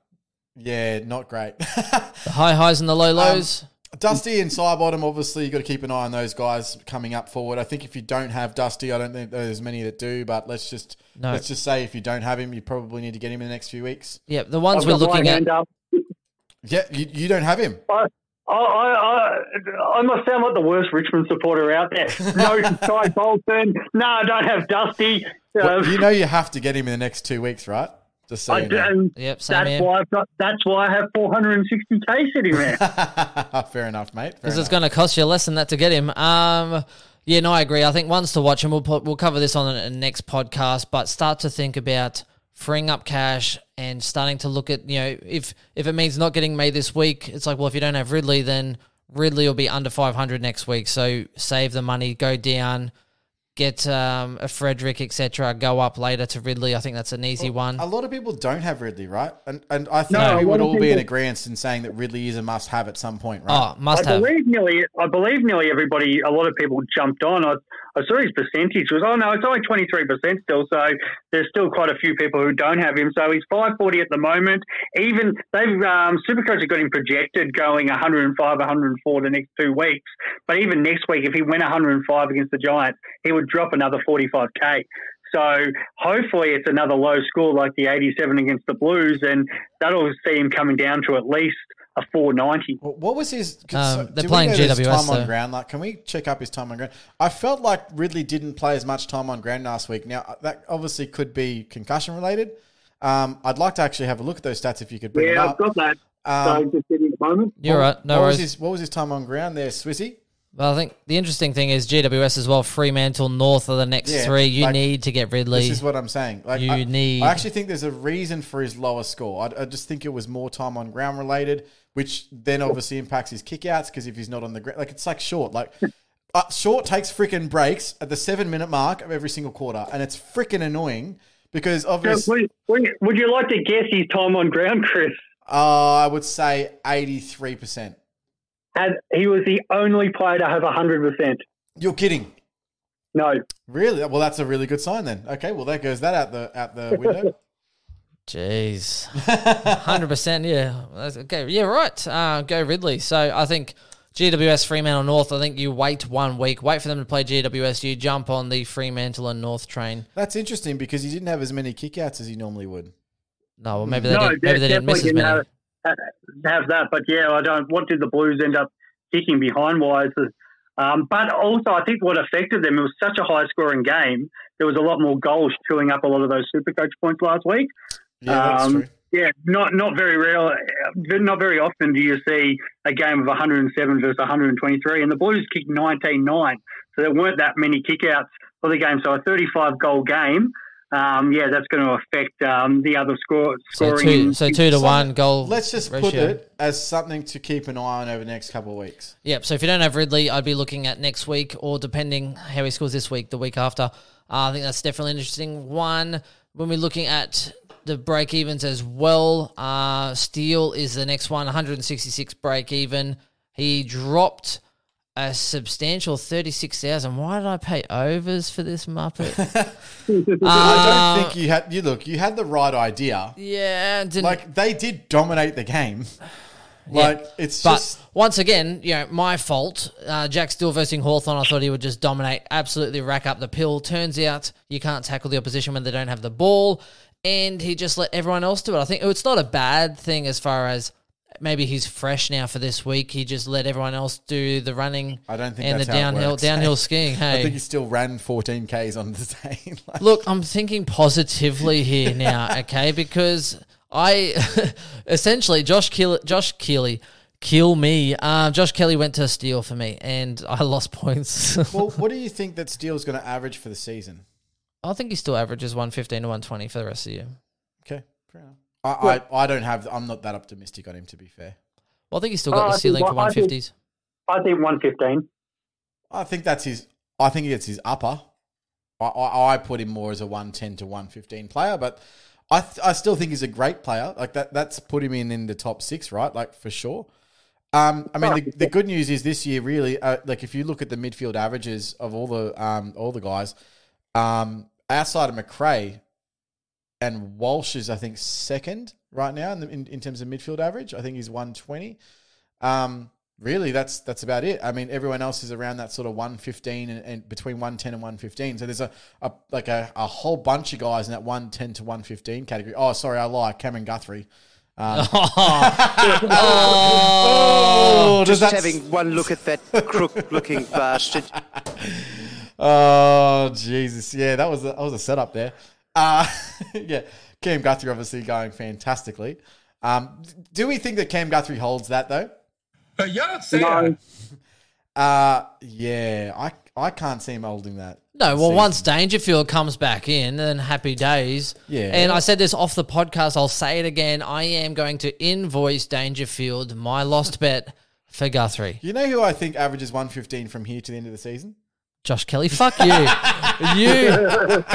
not great. The high highs and the low lows. Dusty and Sidebottom, obviously, you've got to keep an eye on those guys coming up forward. I think if you don't have Dusty, I don't think there's many that do, but let's just say if you don't have him, you probably need to get him in the next few weeks. Yeah, the ones we're looking at. Yeah, you don't have him. I must sound like the worst Richmond supporter out there. No, Ty Bolton. No, I don't have Dusty. Well, you have to get him in the next 2 weeks, right? Just so you know. Yep, that's why I have 460K sitting there. Fair enough, mate. Because it's going to cost you less than that to get him. I agree. I think ones to watch, and we'll cover this on the next podcast, but start to think about freeing up cash and starting to look at, if it means not getting May this week, it's like, well, if you don't have Ridley, then Ridley will be under 500 next week. So save the money, go down, get a Frederick, etc. Go up later to Ridley. I think that's an easy one. A lot of people don't have Ridley, right? And I think we would all be in agreement in saying that Ridley is a must-have at some point, right? Oh, must-have. I believe nearly everybody, a lot of people jumped on. I I saw his percentage was, oh no, it's only 23% still, so there's still quite a few people who don't have him. So he's 540 at the moment. Even they've Supercoach have got him projected going 105, 104 the next 2 weeks. But even next week, if he went 105 against the Giants, he would drop another 45K. So hopefully it's another low score like the 87 against the Blues, and that'll see him coming down to at least a 490. What was his? They're playing GWS. Time on ground, like, can we check up his time on ground? I felt like Ridley didn't play as much time on ground last week. Now that obviously could be concussion related. I'd like to actually have a look at those stats if you could bring them up. Yeah, I've got that. So just give me a moment. You're right. No worries. What was his time on ground there, Swizzy? Well, I think the interesting thing is GWS as well, Fremantle, North are the next three. You need to get Ridley. This is what I'm saying. Like, I actually think there's a reason for his lower score. I just think it was more time on ground related, which then obviously impacts his kickouts because if he's not on the ground, like it's like Short. Like Short takes freaking breaks at the 7-minute mark of every single quarter, and it's freaking annoying because obviously. Would you like to guess his time on ground, Chris? I would say 83%. He was the only player to have 100%. You're kidding? No. Really? Well, that's a really good sign then. Okay, well, that goes that out the window. Jeez. 100%, yeah. Okay, yeah, right. Go Ridley. So I think GWS, Fremantle, North, I think you wait 1 week, wait for them to play GWS, you jump on the Fremantle and North train. That's interesting because he didn't have as many kickouts as he normally would. No, well, maybe they didn't miss as many. Have that, but yeah, I don't. What did the Blues end up kicking behind wise? But also, I think what affected them, it was such a high scoring game. There was a lot more goals chewing up a lot of those Supercoach points last week. Yeah, that's true. Yeah, not very rare. Not very often do you see a game of 107 versus 123, and the Blues kicked 19-9, so there weren't that many kickouts for the game. So a 35-goal game. Yeah, that's going to affect the other scoring. So 2 to 1 goal. Let's just ratio. Put it as something to keep an eye on over the next couple of weeks. Yep. So if you don't have Ridley, I'd be looking at next week, or depending how he scores this week, the week after. I think that's definitely an interesting one. When we're looking at the break evens as well, Steele is the next one, 166 break even. He dropped a substantial 36,000. Why did I pay overs for this Muppet? I don't think you had the right idea. Yeah. Like, they did dominate the game. Like, yeah. Once again, you know, my fault. Jack Steele versus Hawthorn, I thought he would just dominate, absolutely rack up the pill. Turns out you can't tackle the opposition when they don't have the ball, and he just let everyone else do it. I think it's not a bad thing as far as maybe he's fresh now for this week. He just let everyone else do the running. I don't think and that's the downhill skiing. Hey, I think he still ran 14Ks on the day. Like, look, I'm thinking positively here now, okay? Because I essentially Josh Kelly went to Steele for me, and I lost points. Well, what do you think that Steele's going to average for the season? I think he still averages 115 to 120 for the rest of the year. Okay, fair enough. I'm not that optimistic on him, to be fair. Well, I think he's still got the ceiling for 150s. I think 115. I think he gets his upper. I put him more as a 110 to 115 player, but I still think he's a great player. Like that's put him in the top six, right? Like for sure. I mean, the good news is this year really, like if you look at the midfield averages of all the guys, outside of McRae. And Walsh is, I think, second right now in terms of midfield average. I think he's 120. Really, that's about it. I mean, everyone else is around that sort of 115 and between 110 and 115. So there's a whole bunch of guys in that 110 to 115 category. Oh, sorry, I lied. Cameron Guthrie. Just having one look at that crook-looking bastard. Oh, Jesus. Yeah, that was a setup there. Yeah, Cam Guthrie obviously going fantastically. Do we think that Cam Guthrie holds that though? But yeah, I'd say no. Yeah, I can't see him holding that. No, well, once Dangerfield comes back in, then happy days. Yeah. And I said this off the podcast, I'll say it again. I am going to invoice Dangerfield, my lost bet for Guthrie. You know who I think averages 115 from here to the end of the season? Josh Kelly, fuck you. I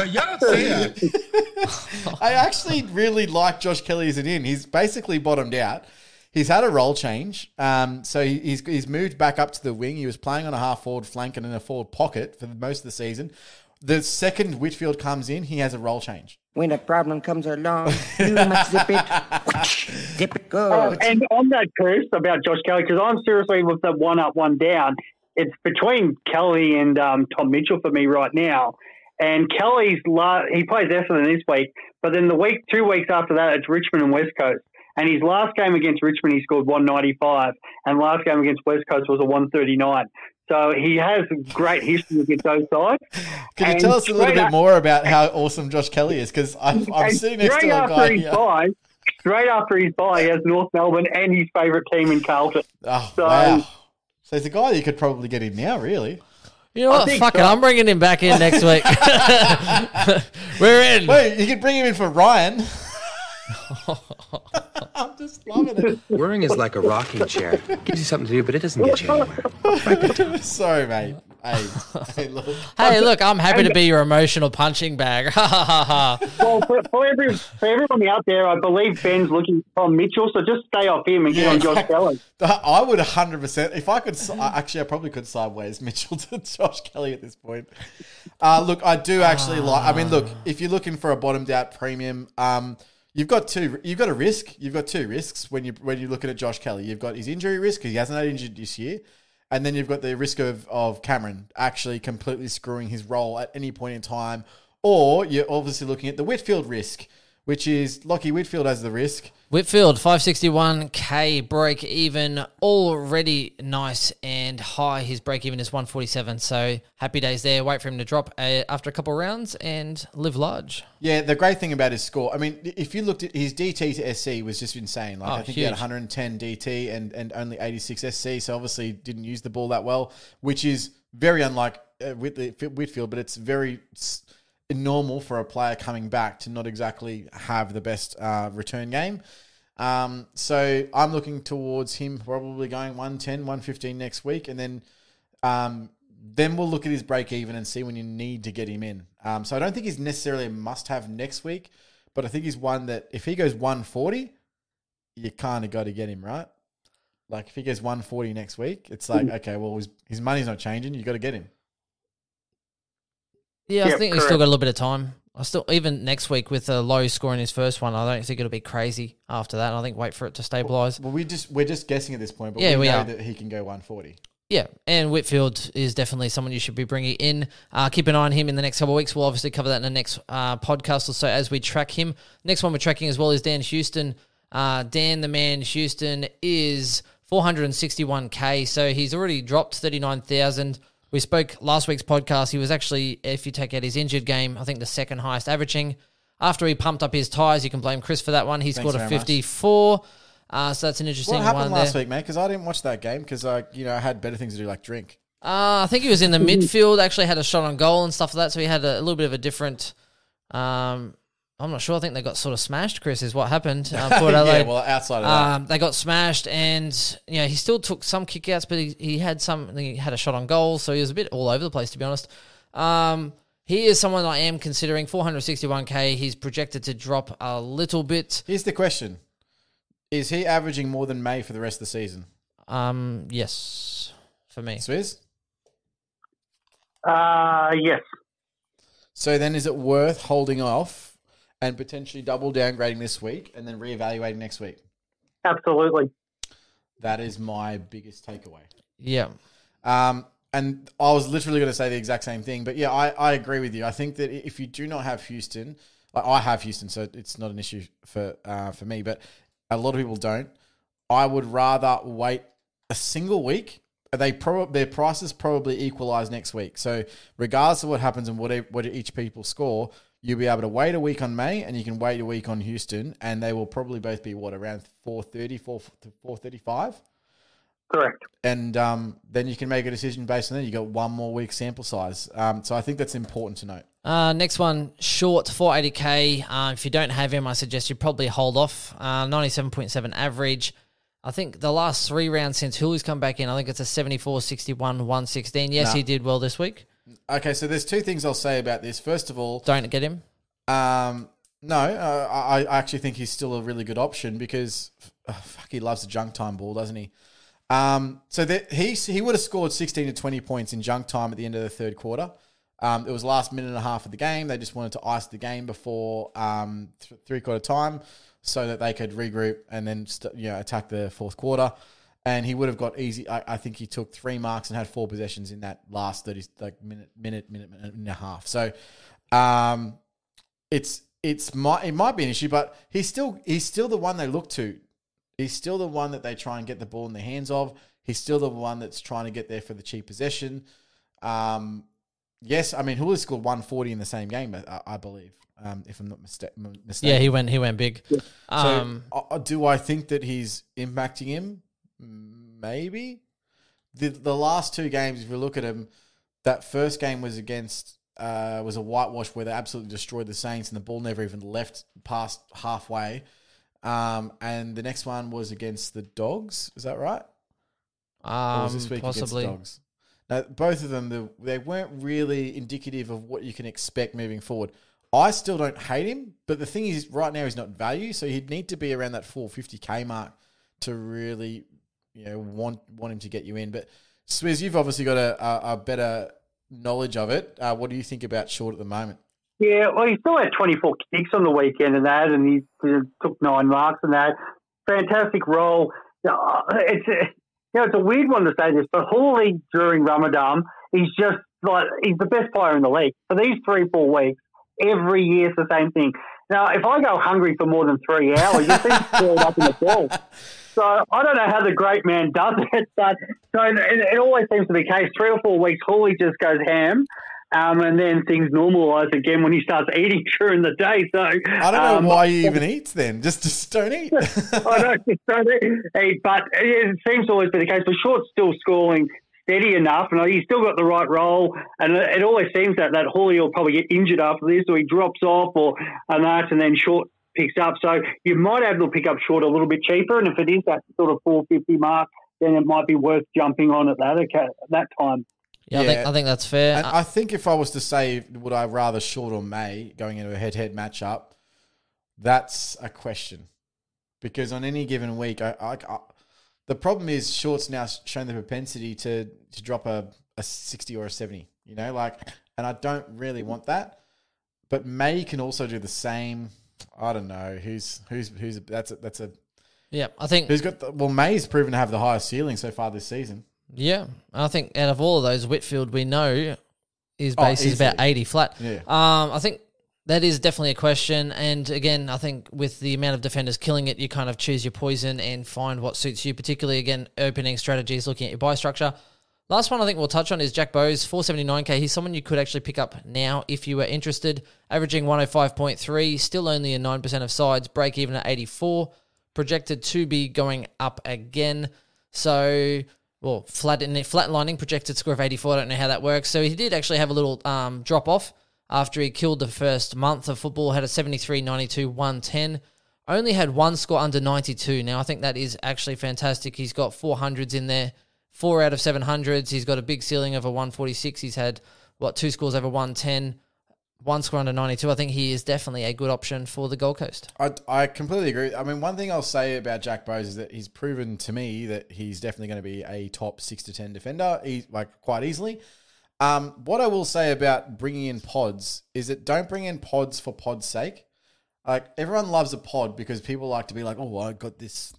actually really like Josh Kelly as an in. He's basically bottomed out. He's had a role change. So he's moved back up to the wing. He was playing on a half-forward flank and in a forward pocket for most of the season. The second Whitfield comes in, he has a role change. When a problem comes along, you must zip it. Zip it, go. And on that, Chris, about Josh Kelly, because I'm seriously with the one up, one down. It's between Kelly and Tom Mitchell for me right now. And Kelly's he plays Essendon this week, but then the week 2 weeks after that, it's Richmond and West Coast. And his last game against Richmond, he scored 195, and last game against West Coast was a 139. So he has great history against those sides. Can you tell us a little bit more about how awesome Josh Kelly is? Because I'm sitting next to a guy here. Straight after his bye, he has North Melbourne and his favourite team in Carlton. Oh, so, wow. So he's a guy you could probably get in now, really. You know what? Fuck it. I'm bringing him back in next week. We're in. Wait, you could bring him in for Ryan. I'm just loving it. Worrying is like a rocking chair. It gives you something to do, but it doesn't get you anywhere. Sorry, mate. Hey, look, I'm happy to be your emotional punching bag. Well, for everyone out there, I believe Ben's looking for Mitchell, so just stay off him and get on Josh Kelly. I would 100%. If I could, actually, I probably could sideways Mitchell to Josh Kelly at this point. Look, I do actually like. I mean, look, if you're looking for a bottomed out premium, You've got two risks when you're looking at Josh Kelly. You've got his injury risk because he hasn't had injured this year. And then you've got the risk of Cameron actually completely screwing his role at any point in time. Or you're obviously looking at the Whitfield risk, which is Lockie Whitfield has the risk. Whitfield, 561K break even, already nice and high. His break even is 147, so happy days there. Wait for him to drop after a couple of rounds and live large. Yeah, the great thing about his score, I mean, if you looked at his DT to SC was just insane. Like I think huge. He had 110 DT and only 86 SC, so obviously didn't use the ball that well, which is very unlike Whitfield, but it's very... normal for a player coming back to not exactly have the best return game. So I'm looking towards him probably going 110, 115 next week. And then we'll look at his break even and see when you need to get him in. So I don't think he's necessarily a must-have next week, but I think he's one that if he goes 140, you kind of got to get him, right? Like if he goes 140 next week, it's like, okay, well, his money's not changing. You got to get him. Yeah, I think he's still got a little bit of time. Even next week with a low score in his first one, I don't think it'll be crazy after that. I think wait for it to stabilise. Well, we're just guessing at this point, but we know that he can go 140. Yeah, and Whitfield is definitely someone you should be bringing in. Keep an eye on him in the next couple of weeks. We'll obviously cover that in the next podcast or so as we track him. Next one we're tracking as well is Dan Houston. Dan the man Houston is 461K, so he's already dropped 39,000. We spoke last week's podcast. He was actually, if you take out his injured game, I think the second highest averaging. After he pumped up his tyres, you can blame Chris for that one. He scored a 54. So that's an interesting one there. What happened last week, mate? Because I didn't watch that game because I had better things to do like drink. I think he was in the midfield, actually had a shot on goal and stuff like that. So he had a little bit of a different... I'm not sure. I think they got sort of smashed, Chris, is what happened. Outside of that. They got smashed and, you know, he still took some kickouts, but he had a shot on goal, so he was a bit all over the place, to be honest. He is someone I am considering, 461K. He's projected to drop a little bit. Here's the question. Is he averaging more than May for the rest of the season? Yes, for me. Swizz? Yes. So then is it worth holding off and potentially double downgrading this week and then reevaluating next week? Absolutely. That is my biggest takeaway. Yeah. And I was literally going to say the exact same thing, but yeah, I agree with you. I think that if you do not have Houston, like I have Houston, so it's not an issue for me, but a lot of people don't. I would rather wait a single week. Their prices probably equalise next week. So regardless of what happens and what each people score, you'll be able to wait a week on May and you can wait a week on Houston, and they will probably both be, around 430, 435? Correct. And then you can make a decision based on that. You got one more week sample size. So I think that's important to note. Next one, short, 480K. If you don't have him, I suggest you probably hold off. 97.7 average. I think the last three rounds since Hulley's come back in, I think it's a 74, 61, 116. Yes, he did well this week. Okay, so there's two things I'll say about this. First of all... Don't get him? No, I actually think he's still a really good option because, he loves the junk time ball, doesn't he? So that he would have scored 16 to 20 points in junk time at the end of the third quarter. It was last minute and a half of the game. They just wanted to ice the game before three-quarter time so that they could regroup and then attack the fourth quarter. And he would have got easy. I think he took 3 marks and had 4 possessions in that last 30 minute and a half. So it might be an issue, but he's still the one they look to. He's still the one that they try and get the ball in the hands of. He's still the one that's trying to get there for the cheap possession. Yes, I mean Hooley scored 140 in the same game, I believe, if I'm not mistaken. Yeah, he went big. Yeah. So do I think that he's impacting him? Maybe. The last 2 games, if we look at him, that first game was against was a whitewash where they absolutely destroyed the Saints and the ball never even left past halfway. And the next one was against the Dogs. Is that right? Or was this week possibly against the Dogs? Now, both of them, they weren't really indicative of what you can expect moving forward. I still don't hate him, but the thing is, right now he's not value, so he'd need to be around that 450k mark to really, want him to get you in. But Swizz, you've obviously got a better knowledge of it. What do you think about Short at the moment? Yeah, well, he still had 24 kicks on the weekend and he took 9 marks and that. Fantastic role. It's a weird one to say this, but Hawley during Ramadan, he's the best player in the league. For these 3-4 weeks, every year it's the same thing. Now, if I go hungry for more than 3 hours, you think he's filled up in the ball. So I don't know how the great man does it, but it always seems to be the case. 3 or 4 weeks, Hawley just goes ham. And then things normalise again when he starts eating during the day. So I don't know why he even eats then. Just don't eat. I don't eat. But it seems to always be the case. But Short's still scoring steady enough, and he's still got the right role. And it always seems that Hawley will probably get injured after this, or he drops off, and then Short picks up. So you might have to pick up Short a little bit cheaper. And if it is that sort of 450 mark, then it might be worth jumping on at that time. Yeah, I think that's fair. And I think if I was to say, would I rather Short or May going into a head-to-head matchup, that's a question. Because on any given week, the problem is Short's now shown the propensity to drop a 60 or a 70, and I don't really want that. But May can also do the same. I don't know who's that's a. Yeah, I think who's got May's proven to have the highest ceiling so far this season. Yeah, I think out of all of those, Whitfield we know his base is about 80 flat. Yeah. I think that is definitely a question. And again, I think with the amount of defenders killing it, you kind of choose your poison and find what suits you, particularly, again, opening strategies, looking at your buy structure. Last one I think we'll touch on is Jack Bowes, 479K. He's someone you could actually pick up now if you were interested, averaging 105.3, still only in 9% of sides, break even at 84, projected to be going up again. So... Well, flatlining, projected score of 84. I don't know how that works. So he did actually have a little drop-off after he killed the first month of football, had a 73, 92, 110. Only had 1 score under 92. Now, I think that is actually fantastic. He's got 400s in there, 4 out of 700s. He's got a big ceiling over 146. He's had, 2 scores over 110, 1 score under 92. I think he is definitely a good option for the Gold Coast. I completely agree. I mean, one thing I'll say about Jack Bowes is that he's proven to me that he's definitely going to be a top 6 to 10 defender, quite easily. What I will say about bringing in pods is that don't bring in pods for pod's sake. Like everyone loves a pod because people like to be like, oh, I got this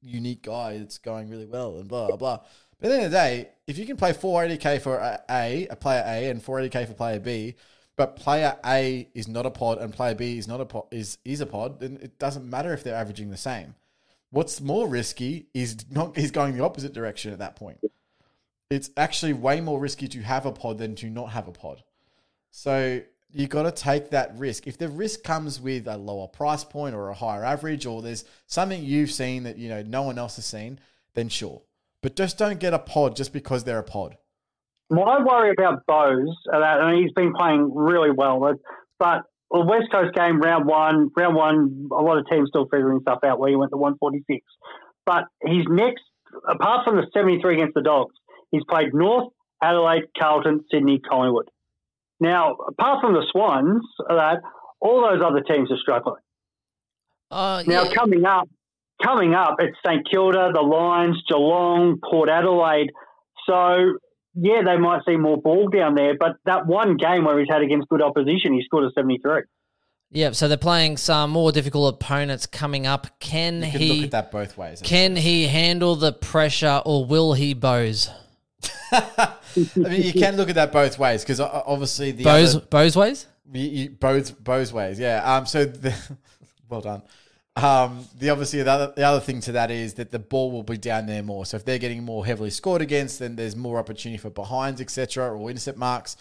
unique guy that's going really well and blah, blah. But at the end of the day, if you can play 480K for a player A and 480K for player B, but player A is not a pod and player B is not a pod, is a pod, then it doesn't matter if they're averaging the same. What's more risky is going the opposite direction at that point. It's actually way more risky to have a pod than to not have a pod. So you got to take that risk. If the risk comes with a lower price point or a higher average, or there's something you've seen that no one else has seen, then sure. But just don't get a pod just because they're a pod. What I worry about Bowes, he's been playing really well, but the West Coast game, round one, a lot of teams still figuring stuff out where he went to 146. But he's next, apart from the 73 against the Dogs, he's played North, Adelaide, Carlton, Sydney, Collingwood. Now, apart from the Swans, All those other teams are struggling. Now, coming up, it's St Kilda, the Lions, Geelong, Port Adelaide. So, yeah, they might see more ball down there, but that one game where he's had against good opposition, he scored a 73. Yeah, so they're playing some more difficult opponents coming up. You can look at that both ways. Can he handle the pressure, or will he Bowes? I mean, you can look at that both ways, because obviously the Bowes ways? Bowes ways, yeah. Well done. The obviously the other thing to that is that the ball will be down there more. So if they're getting more heavily scored against, then there's more opportunity for behinds, etc., or intercept marks.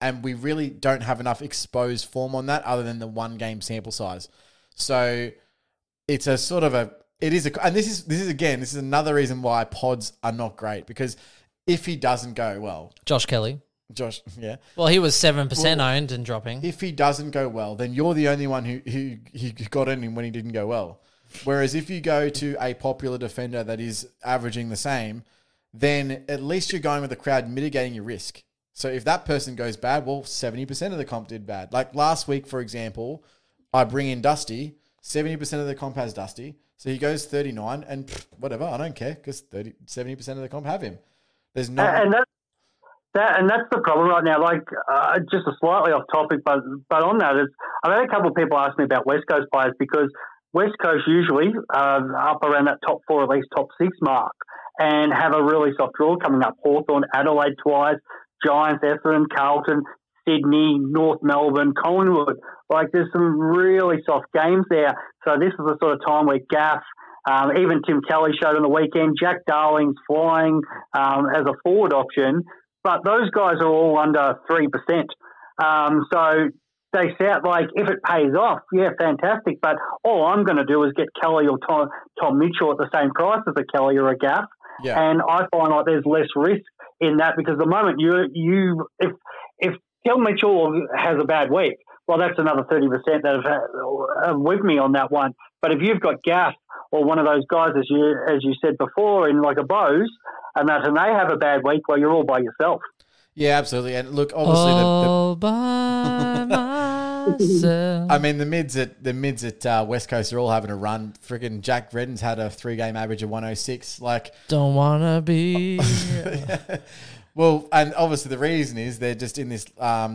And we really don't have enough exposed form on that, other than the one game sample size. So it's a sort of a it is a and this is another reason why pods are not great, because if he doesn't go well, Josh Kelly. Yeah. Well, he was 7% owned and dropping. If he doesn't go well, then you're the only one who got in when he didn't go well. Whereas if you go to a popular defender that is averaging the same, then at least you're going with the crowd, mitigating your risk. So if that person goes bad, well, 70% of the comp did bad. Like last week, for example, I bring in Dusty. 70% of the comp has Dusty. So he goes 39 and pff, whatever, I don't care, because 70% of the comp have him. There's no... And that's the problem right now. Like, just a slightly off topic, but on that, I've had a couple of people ask me about West Coast players, because West Coast usually up around that top four, at least top six mark, and have a really soft draw coming up. Hawthorn, Adelaide twice, Giants, Essendon, Carlton, Sydney, North Melbourne, Collingwood. Like, there's some really soft games there. So this is the sort of time where Gaff, even Tim Kelly showed on the weekend, Jack Darling's flying as a forward option. But those guys are all under 3%. So they sound like, if it pays off, yeah, fantastic. But all I'm going to do is get Kelly or Tom Mitchell at the same price as a Kelly or a Gaff. Yeah. And I find like there's less risk in that, because the moment if Tom Mitchell has a bad week, well, that's another 30% that are with me on that one. But if you've got Gaff or one of those guys, as you said before, in like a Bowes, and that, and they have a bad week, well, you're all by yourself. Yeah, absolutely. And look, obviously, all by myself. I mean, the mids at West Coast are all having a run. Freaking Jack Redden's had a 3-game average of 106. Like, don't wanna be. Yeah. Well, and obviously the reason is they're just in this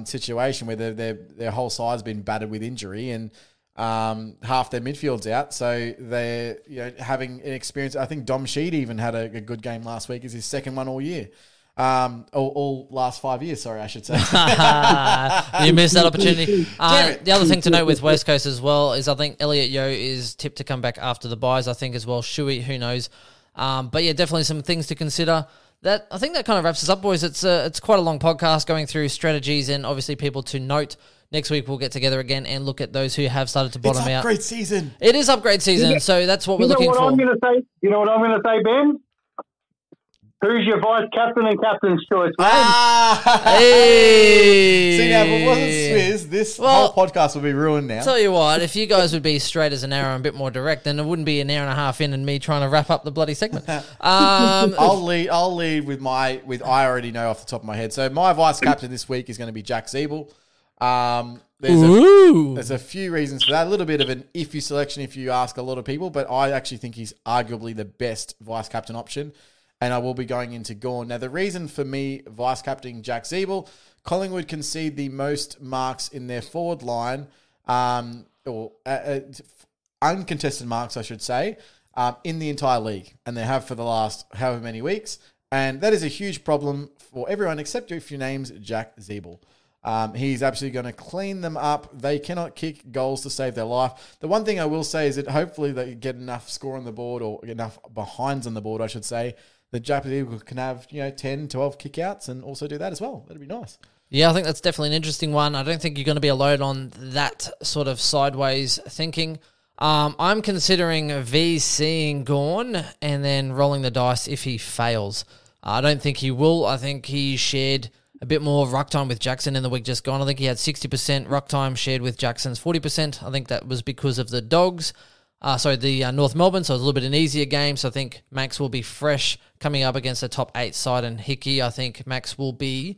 situation where their whole side's been battered with injury, and half their midfield's out, so they're having an experience. I think Dom Sheed even had a good game last week. It's his second one all year, all last 5 years. Sorry, I should say. You missed that opportunity. The other thing to note with West Coast as well is I think Elliot Yeo is tipped to come back after the buys. I think as well Shuey, who knows? But yeah, definitely some things to consider. That I think that kind of wraps us up, boys. It's quite a long podcast going through strategies and obviously people to note. Next week we'll get together again and look at those who have started to bottom out. It's upgrade season. It is upgrade season, yeah. So that's what we're looking for. You know what I'm going to say, Ben? Who's your vice captain and captain's choice, man? Hey. See, now, if it wasn't Swizz, this whole podcast would be ruined now. Tell you what, if you guys would be straight as an arrow and a bit more direct, then it wouldn't be an hour and a half in and me trying to wrap up the bloody segment. I'll lead with I already know off the top of my head. So my vice captain this week is going to be Jack Ziebell. There's a few reasons for that. A little bit of an iffy selection if you ask a lot of people, but I actually think he's arguably the best vice captain option. And I will be going into Gawn. Now, the reason for me vice-captaining Jack Ziebell, Collingwood concede the most marks in their forward line, or uncontested marks, I should say, in the entire league. And they have for the last however many weeks. And that is a huge problem for everyone, except if your name's Jack Ziebell. He's absolutely going to clean them up. They cannot kick goals to save their life. The one thing I will say is that hopefully they get enough score on the board, or enough behinds on the board, I should say, the Japanese can have 10, 12 kickouts and also do that as well. That'd be nice. Yeah, I think that's definitely an interesting one. I don't think you're going to be alone on that sort of sideways thinking. I'm considering VCing Gawn and then rolling the dice if he fails. I don't think he will. I think he shared a bit more ruck time with Jackson in the week just gone. I think he had 60% ruck time shared with Jackson's 40%. I think that was because of the Dogs. North Melbourne, so it's a little bit an easier game. So I think Max will be fresh coming up against a top 8 side, and Hickey, I think Max will be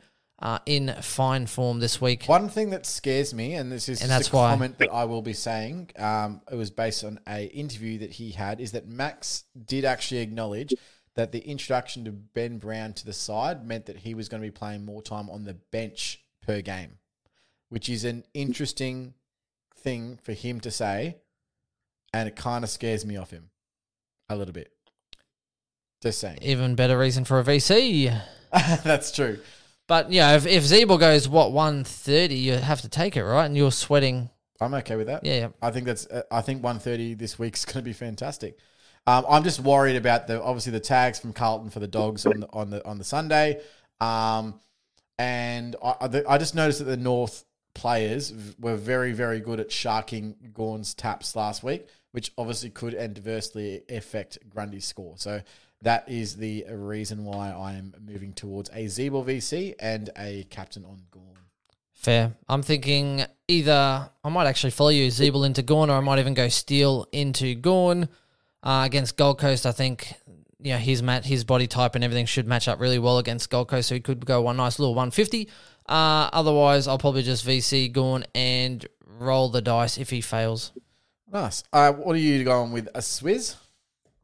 in fine form this week. One thing that scares me, and this is just a comment that I will be saying, it was based on an interview that he had, is that Max did actually acknowledge that the introduction to Ben Brown to the side meant that he was going to be playing more time on the bench per game, which is an interesting thing for him to say, and it kind of scares me off him a little bit. Just saying. Even better reason for a VC. That's true. But, yeah, you know, if Ziebell goes, 130, you have to take it, right? And you're sweating. I'm okay with that. Yeah. I think 130 this week's going to be fantastic. I'm just worried about the tags from Carlton for the Dogs on the Sunday. And I just noticed that the North players were very, very good at sharking Gawn's taps last week, which obviously could and adversely affect Grundy's score. So that is the reason why I'm moving towards a Ziebell VC and a captain on Gawn. Fair. I'm thinking either I might actually follow you, Ziebell into Gawn, or I might even go Steele into Gawn. Against Gold Coast, I think his body type and everything should match up really well against Gold Coast, so he could go one nice little 150. Otherwise, I'll probably just VC Gawn and roll the dice if he fails. Nice. What are you going with, a Swizz?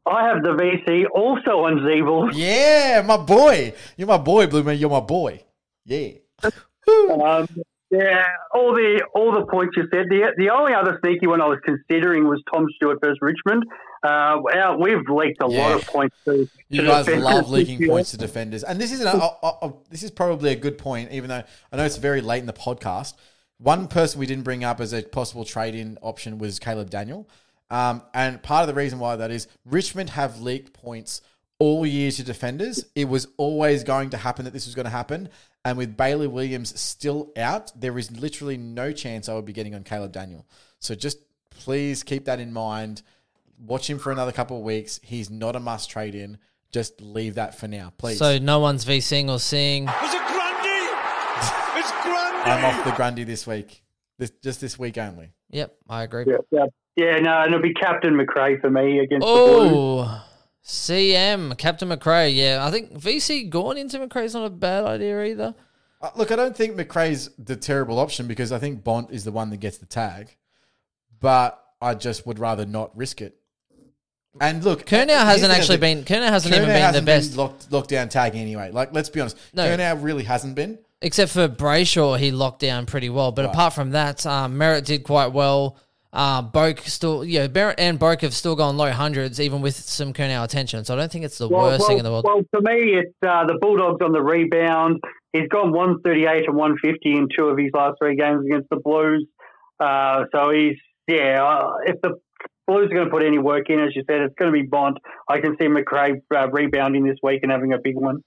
I have the VC also on Ziebell. Yeah, my boy. You're my boy, Blue Man. You're my boy. Yeah. Yeah, all the points you said. The only other sneaky one I was considering was Tom Stewart versus Richmond. We've leaked a lot of points to you guys defenders. Love leaking points to defenders, and this is probably a good point. Even though I know it's very late in the podcast, one person we didn't bring up as a possible trade-in option was Caleb Daniel, and part of the reason why that is Richmond have leaked points all year to defenders. It was always going to happen that this was going to happen, and with Bailey Williams still out, there is literally no chance I would be getting on Caleb Daniel. So just please keep that in mind. Watch him for another couple of weeks. He's not a must trade in. Just leave that for now, please. So no one's VCing or seeing. Was it Grundy? It's Grundy. I'm off the Grundy this week. Just this week only. Yep, I agree. Yeah, no, it'll be Captain McRae for me against the Blues. CM, Captain McRae, yeah. I think VC Gawn into McRae is not a bad idea either. Look, I don't think McRae's the terrible option because I think Bont is the one that gets the tag. But I just would rather not risk it. And look, Kurnow hasn't even been the best lockdown tag anyway. Like, let's be honest, Kurnow really hasn't been, except for Brayshaw. He locked down pretty well, but apart from that, Merritt did quite well. Boak still, Merritt and Boak have still gone low hundreds, even with some Kurnow attention. So I don't think it's the worst thing in the world. Well, for me, it's the Bulldogs on the rebound. He's gone 138 and 150 in two of his last three games against the Blues. So he's if the Blues are going to put any work in, as you said, it's going to be Bond. I can see McRae rebounding this week and having a big one.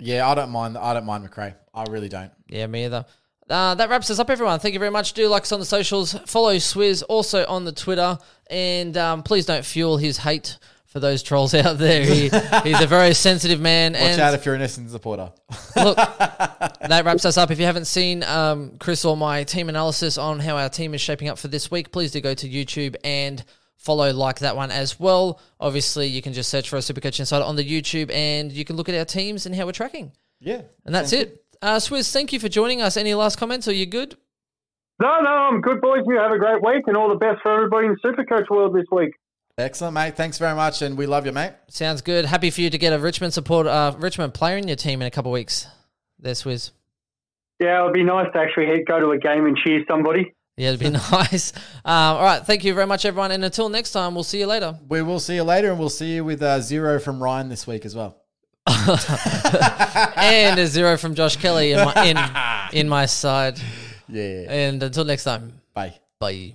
Yeah, I don't mind McRae. I really don't. Yeah, me either. That wraps us up, everyone. Thank you very much. Do like us on the socials. Follow Swizz also on the Twitter. And please don't fuel his hate for those trolls out there. He's a very sensitive man. Watch out if you're an Essendon supporter. Look, that wraps us up. If you haven't seen Chris or my team analysis on how our team is shaping up for this week, please do go to YouTube and follow, like that one as well. Obviously, you can just search for a Supercoach Insider on the YouTube and you can look at our teams and how we're tracking. Yeah. And that's it. Swizz, thank you for joining us. Any last comments? Are you good? No, I'm good, boys. You have a great week and all the best for everybody in the Supercoach world this week. Excellent, mate. Thanks very much, and we love you, mate. Sounds good. Happy for you to get a Richmond player in your team in a couple of weeks. There, Swizz. Yeah, it would be nice to actually go to a game and cheer somebody. Yeah, it'd be nice. All right, thank you very much, everyone, and until next time, we'll see you later. We will see you later, and we'll see you with 0 from Ryan this week as well. And a 0 from Josh Kelly in my side. Yeah. And until next time. Bye. Bye.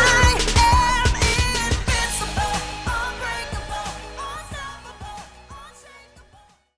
Bye.